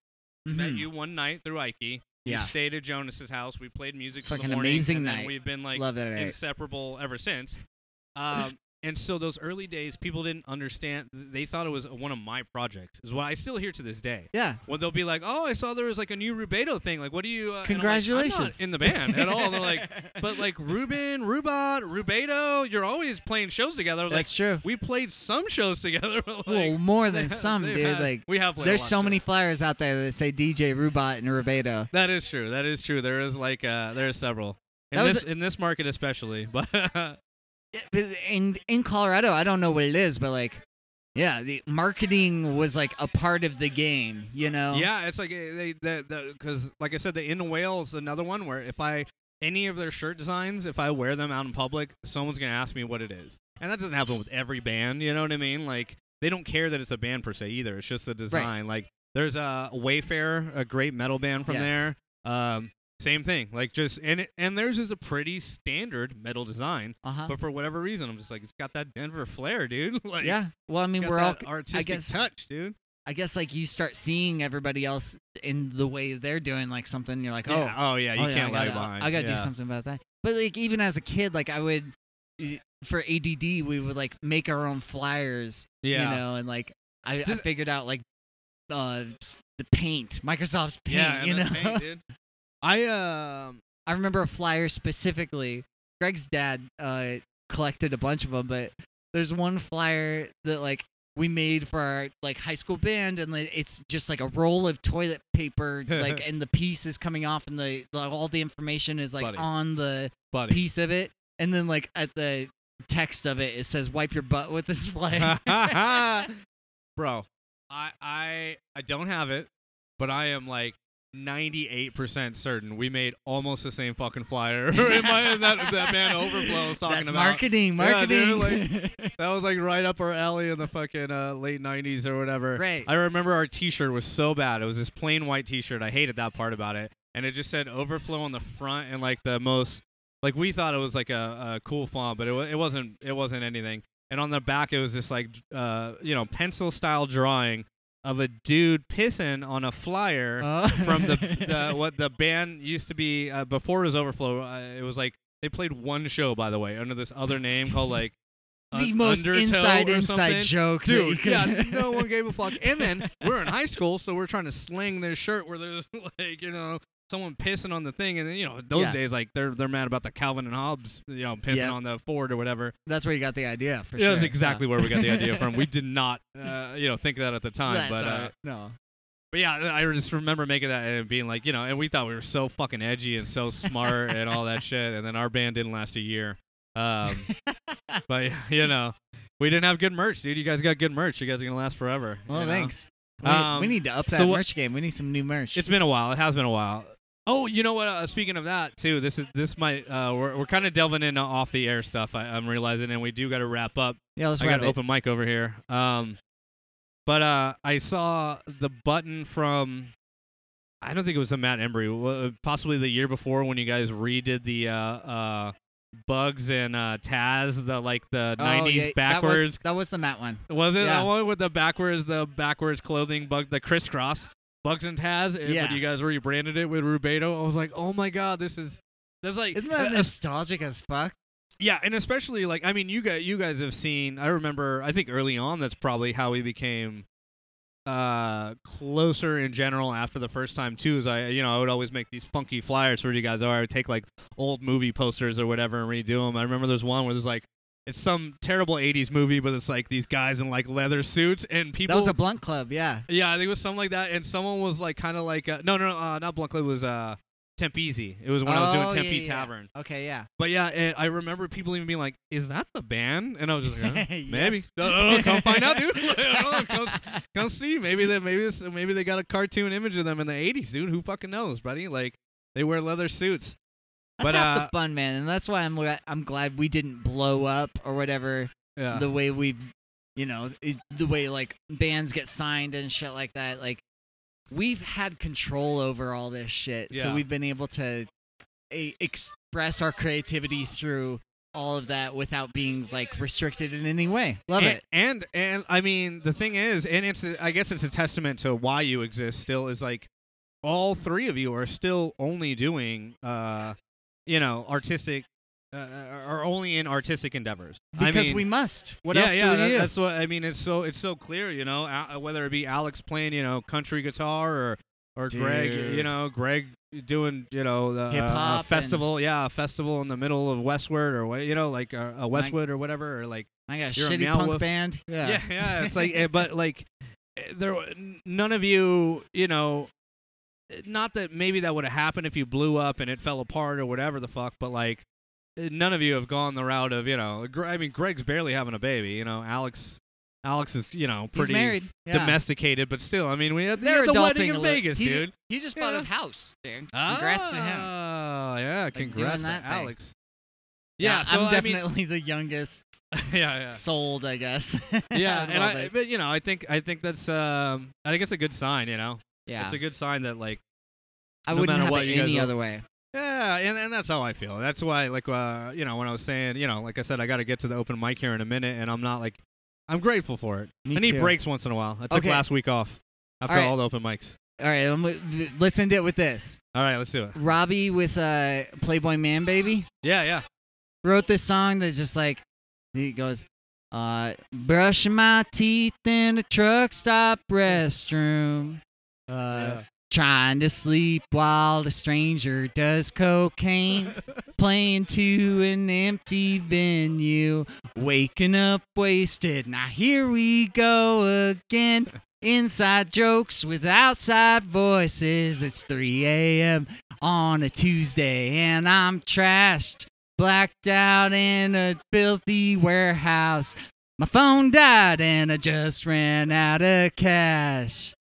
Mm-hmm. Met you one night through Ikey. Yeah. We stayed at Jonas's house. We played music for the morning. Amazing and night. We've been like Love that inseparable ever since. Um, And so those early days, people didn't understand. They thought it was one of my projects. Is what I still hear to this day. Yeah. When they'll be like, "Oh, I saw there was like a new Rubedo thing. Like, what do you?" Uh, Congratulations. I'm like, I'm not in the band at all. And they're like, but like Ruben, Rubot, Rubedo, you're always playing shows together. I was That's like, true. We played some shows together. Like, well, more than some, dude. Had, like, we have. Played there's a lot so many flyers out there that say D J Rubot and Rubedo. That is true. That is true. There is like uh, there are several in that this a- in this market especially, but. in in Colorado, I don't know what it is, but like, yeah, the marketing was like a part of the game, you know? Yeah, it's like they the because like I said, the In the Whale is another one where if I any of their shirt designs, if I wear them out in public, someone's gonna ask me what it is, and that doesn't happen with every band, you know what I mean? Like they don't care that it's a band per se either. It's just a design. Right. Like there's a Wayfair, a great metal band from yes. there. Um, Same thing, like just and it, and theirs is a pretty standard metal design, uh-huh. but for whatever reason, I'm just like it's got that Denver flair, dude. Like, yeah, well, I mean, got we're that all artistic I guess, touch, dude. I guess like you start seeing everybody else in the way they're doing like something, you're like, oh, yeah. oh yeah, you oh, yeah, can't lie behind. I gotta yeah. do something about that. But like even as a kid, like I would for A D D, we would like make our own flyers, yeah. you know, and like I, I figured out like uh, the paint, Microsoft's paint, yeah, you know. Paint, dude. I uh, I remember a flyer specifically. Greg's dad uh, collected a bunch of them, but there's one flyer that like we made for our like high school band, and like, it's just like a roll of toilet paper, like, and the piece is coming off, and the, the all the information is like Buddy. on the Buddy. piece of it, and then like at the text of it, it says "wipe your butt with this flyer." Bro, I I I don't have it, but I am like. ninety-eight percent certain we made almost the same fucking flyer. in my, in that that band Overflow was talking That's about marketing, marketing. Yeah, dude, like, that was like right up our alley in the fucking uh, late nineties or whatever. Right. I remember our T-shirt was so bad. It was this plain white T-shirt. I hated that part about it, and it just said Overflow on the front and like the most like we thought it was like a, a cool font, but it it wasn't. It wasn't anything. And on the back, it was this like uh, you know pencil style drawing. Of a dude pissing on a flyer oh. from the, the what the band used to be uh, before it was Overflow. Uh, it was like they played one show, by the way, under this other name called like the un- most Undertow inside inside something. Joke, dude. Yeah, no one gave a fuck. And then we're in high school, so we're trying to sling this shirt where there's like you know someone pissing on the thing, and then, you know those yeah. days like they're they're mad about the Calvin and Hobbes, you know, pissing yep. on the Ford or whatever. That's where you got the idea. for yeah, sure. That's exactly yeah. where we got the idea from. We did not. Uh, you know, think of that at the time, That's but uh, right. no. But yeah, I just remember making that and being like, you know, and we thought we were so fucking edgy and so smart and all that shit, and then our band didn't last a year. Um, but you know, we didn't have good merch, dude. You guys got good merch. You guys are gonna last forever. Well, you know? thanks. We, um, we need to up that so merch game. We need some new merch. It's been a while. It has been a while. Oh, you know what? Uh, speaking of that, too, this is this might uh, we're we're kind of delving into off the air stuff. I, I'm realizing, and we do got to wrap up. Yeah, let's I wrap got an open mic over here. Um. But uh, I saw the button from, I don't think it was the Matt Embry, possibly the year before when you guys redid the uh, uh, Bugs and uh, Taz, the like the oh, nineties yeah, backwards. That was, that was the Matt one. Was it yeah. that one with the backwards, the backwards clothing bug, the crisscross Bugs and Taz? And yeah. But you guys rebranded it with Rubedo. I was like, oh my god, this is that's like isn't that uh, nostalgic as fuck? Yeah, and especially, like, I mean, you guys, you guys have seen, I remember, I think early on, that's probably how we became uh, closer in general after the first time, too, is I, you know, I would always make these funky flyers for you guys, or I would take, like, old movie posters or whatever and redo them. I remember there's one where there's, like, it's some terrible eighties movie, but it's, like, these guys in, like, leather suits, and people... That was a Blunt Club, yeah. Yeah, I think it was something like that, and someone was, like, kind of like, uh, no, no, no, uh, not Blunt Club, it was... Uh, Tempeasy. It was when oh, I was doing Tempe yeah, yeah. Tavern. Okay, yeah. But yeah, it, I remember people even being like, "Is that the band?" And I was just like, oh, "Maybe." no, no, no, come find out, dude. no, no, come, come see. Maybe that. Maybe this. Maybe they got a cartoon image of them in the eighties, dude. Who fucking knows, buddy? Like they wear leather suits. That's but, half uh, the fun, man, and that's why I'm I'm glad we didn't blow up or whatever. Yeah. The way we, you know, it, the way like bands get signed and shit like that, like. We've had control over all this shit, yeah. so we've been able to a- express our creativity through all of that without being like restricted in any way. Love and, it. And and I mean the thing is, and it's I guess it's a testament to why you exist. Still, is like all three of you are still only doing, uh, you know, artistic. Uh, are only in artistic endeavors because I mean, we must. What yeah, else yeah, do we do? That, that's what I mean. It's so it's so clear, you know. Uh, whether it be Alex playing, you know, country guitar, or or Dude. Greg, you know, Greg doing, you know, the uh, festival, yeah, a festival in the middle of Westward or what, you know, like a uh, Westwood I, or whatever, or like I got a shitty Meow punk Wolf. Band. Yeah, yeah, yeah it's like, but like, there, none of you, you know, not that maybe that would have happened if you blew up and it fell apart or whatever the fuck, but like. none of you have gone the route of, you know, I mean, Greg's barely having a baby, you know, Alex... Alex is, you know, pretty married, yeah. domesticated, but still, I mean, we had, had the wedding in Vegas, he's, dude. He just bought yeah. a house, dude. Congrats oh, to him. Oh, yeah, congrats like to Alex. Thing. Yeah, yeah so, I'm definitely I mean, the youngest yeah, yeah. sold, I guess. Yeah, and I, but, you know, I think I think that's, um, I think it's a good sign, you know? Yeah. It's a good sign that, like, I no wouldn't have what it any other will, way. Yeah, and, and that's how I feel. That's why, like, uh, you know, when I was saying, you know, like I said, I got to get to the open mic here in a minute, and I'm not, like, I'm grateful for it. Me I need too. breaks once in a while. I took okay. last week off after all, right. all the open mics. All right, let let's end it with this. All right, let's do it. Robbie with uh, Playboy Man Baby. Yeah, yeah. Wrote this song that's just like, he goes, uh, brushing my teeth in a truck stop restroom. Uh, yeah. Trying to sleep while the stranger does cocaine. Playing to an empty venue. Waking up wasted. Now here we go again. Inside jokes with outside voices. It's three a.m. on a Tuesday and I'm trashed. Blacked out in a filthy warehouse. My phone died and I just ran out of cash.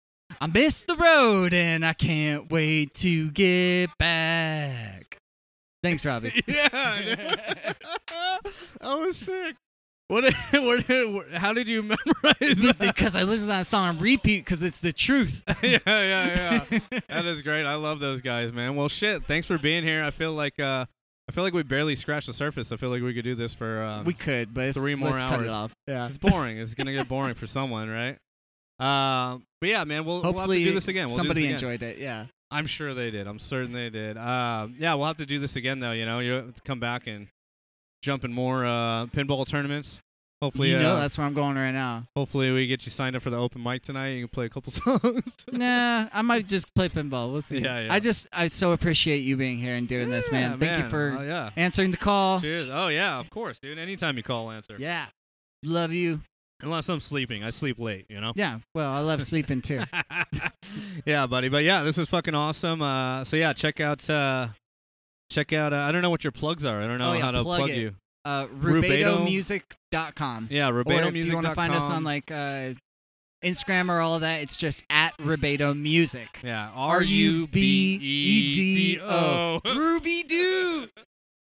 I missed the road, and I can't wait to get back. Thanks, Robbie. Yeah. I was sick. What? What? How did you memorize that? Because I listened to that song on repeat because it's the truth. yeah, yeah, yeah. That is great. I love those guys, man. Well, shit. Thanks for being here. I feel like uh, I feel like we barely scratched the surface. I feel like we could do this for um, we could, but it's, three more let's hours. Cut it off. Yeah. It's boring. It's gonna get boring for someone, right? Uh, but yeah, man, we'll, we'll have to do this again. We'll somebody do this again. Enjoyed it, yeah. I'm sure they did. I'm certain they did. Uh, yeah, we'll have to do this again, though. You know, you have to come back and jump in more uh, pinball tournaments. Hopefully, you know uh, that's where I'm going right now. Hopefully, we get you signed up for the open mic tonight. You can play a couple songs. Nah, I might just play pinball. We'll see. Yeah, yeah. I just, I so appreciate you being here and doing yeah, this, man. Thank man. you for uh, yeah. answering the call. Cheers. Oh yeah, of course, dude. Anytime you call, answer. Yeah, love you. Unless I'm sleeping. I sleep late, you know? Yeah. Well, I love sleeping, too. Yeah, buddy. But, yeah, this is fucking awesome. Uh, so, yeah, check out, uh, check out, uh, I don't know what your plugs are. I don't know oh, yeah, how to plug, plug you. Uh, rubedo music dot com. Yeah, rubedo music dot com. Or if you want to find us on, like, uh, Instagram or all of that, it's just at Rubedo Music. Yeah. R U B E D O. Ruby Doo.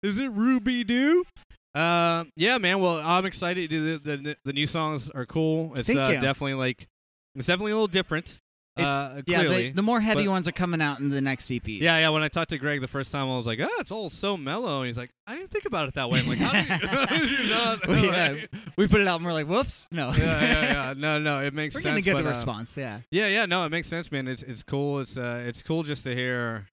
Is it Ruby Doo? Uh, yeah, man. Well, I'm excited. The the, the new songs are cool. It's uh, definitely like it's definitely a little different. It's, uh, yeah, clearly, the, the more heavy but, ones are coming out in the next E P. Yeah, yeah. When I talked to Greg the first time, I was like, "Ah, oh, it's all so mellow." And he's like, "I didn't think about it that way." I'm like, "How did you, how did you not?" We, like, uh, we put it out and we're like, "Whoops, no." yeah, yeah, yeah. No, no, it makes. We're sense. We're gonna get but, the uh, response. Yeah. Yeah, yeah. No, it makes sense, man. It's it's cool. It's uh, it's cool just to hear.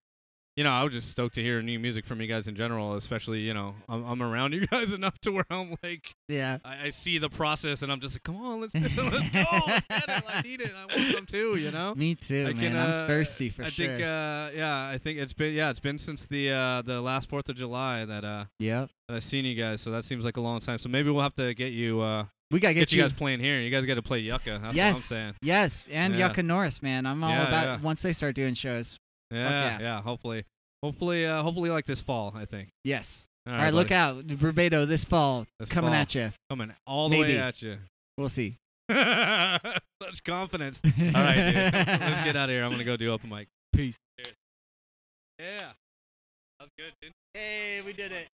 You know, I was just stoked to hear new music from you guys in general, especially, you know, I'm, I'm around you guys enough to where I'm like, yeah, I, I see the process and I'm just like, come on, let's do it, let's go, let's get it, I need it, I want some too, you know? Me too, I man, can, uh, I'm thirsty for I sure. I think, uh, yeah, I think it's been, yeah, it's been since the uh, the last fourth of July that, uh, yep. that I've seen you guys, so that seems like a long time, so maybe we'll have to get you, uh, we gotta get, get you, you guys playing here. You guys gotta play Yucca, that's yes. what I'm saying. Yes, and yeah. Yucca North, man, I'm all yeah, about, yeah. once they start doing shows. Yeah, yeah, yeah, hopefully. Hopefully, uh, hopefully like this fall, I think. Yes. All right, all right look out. Rubedo this fall this coming fall. at you. Coming all the Maybe. way at you. We'll see. Such confidence. All right, dude. Let's get out of here. I'm going to go do open mic. Peace. Cheers. Yeah. That was good, dude. Hey, we did it.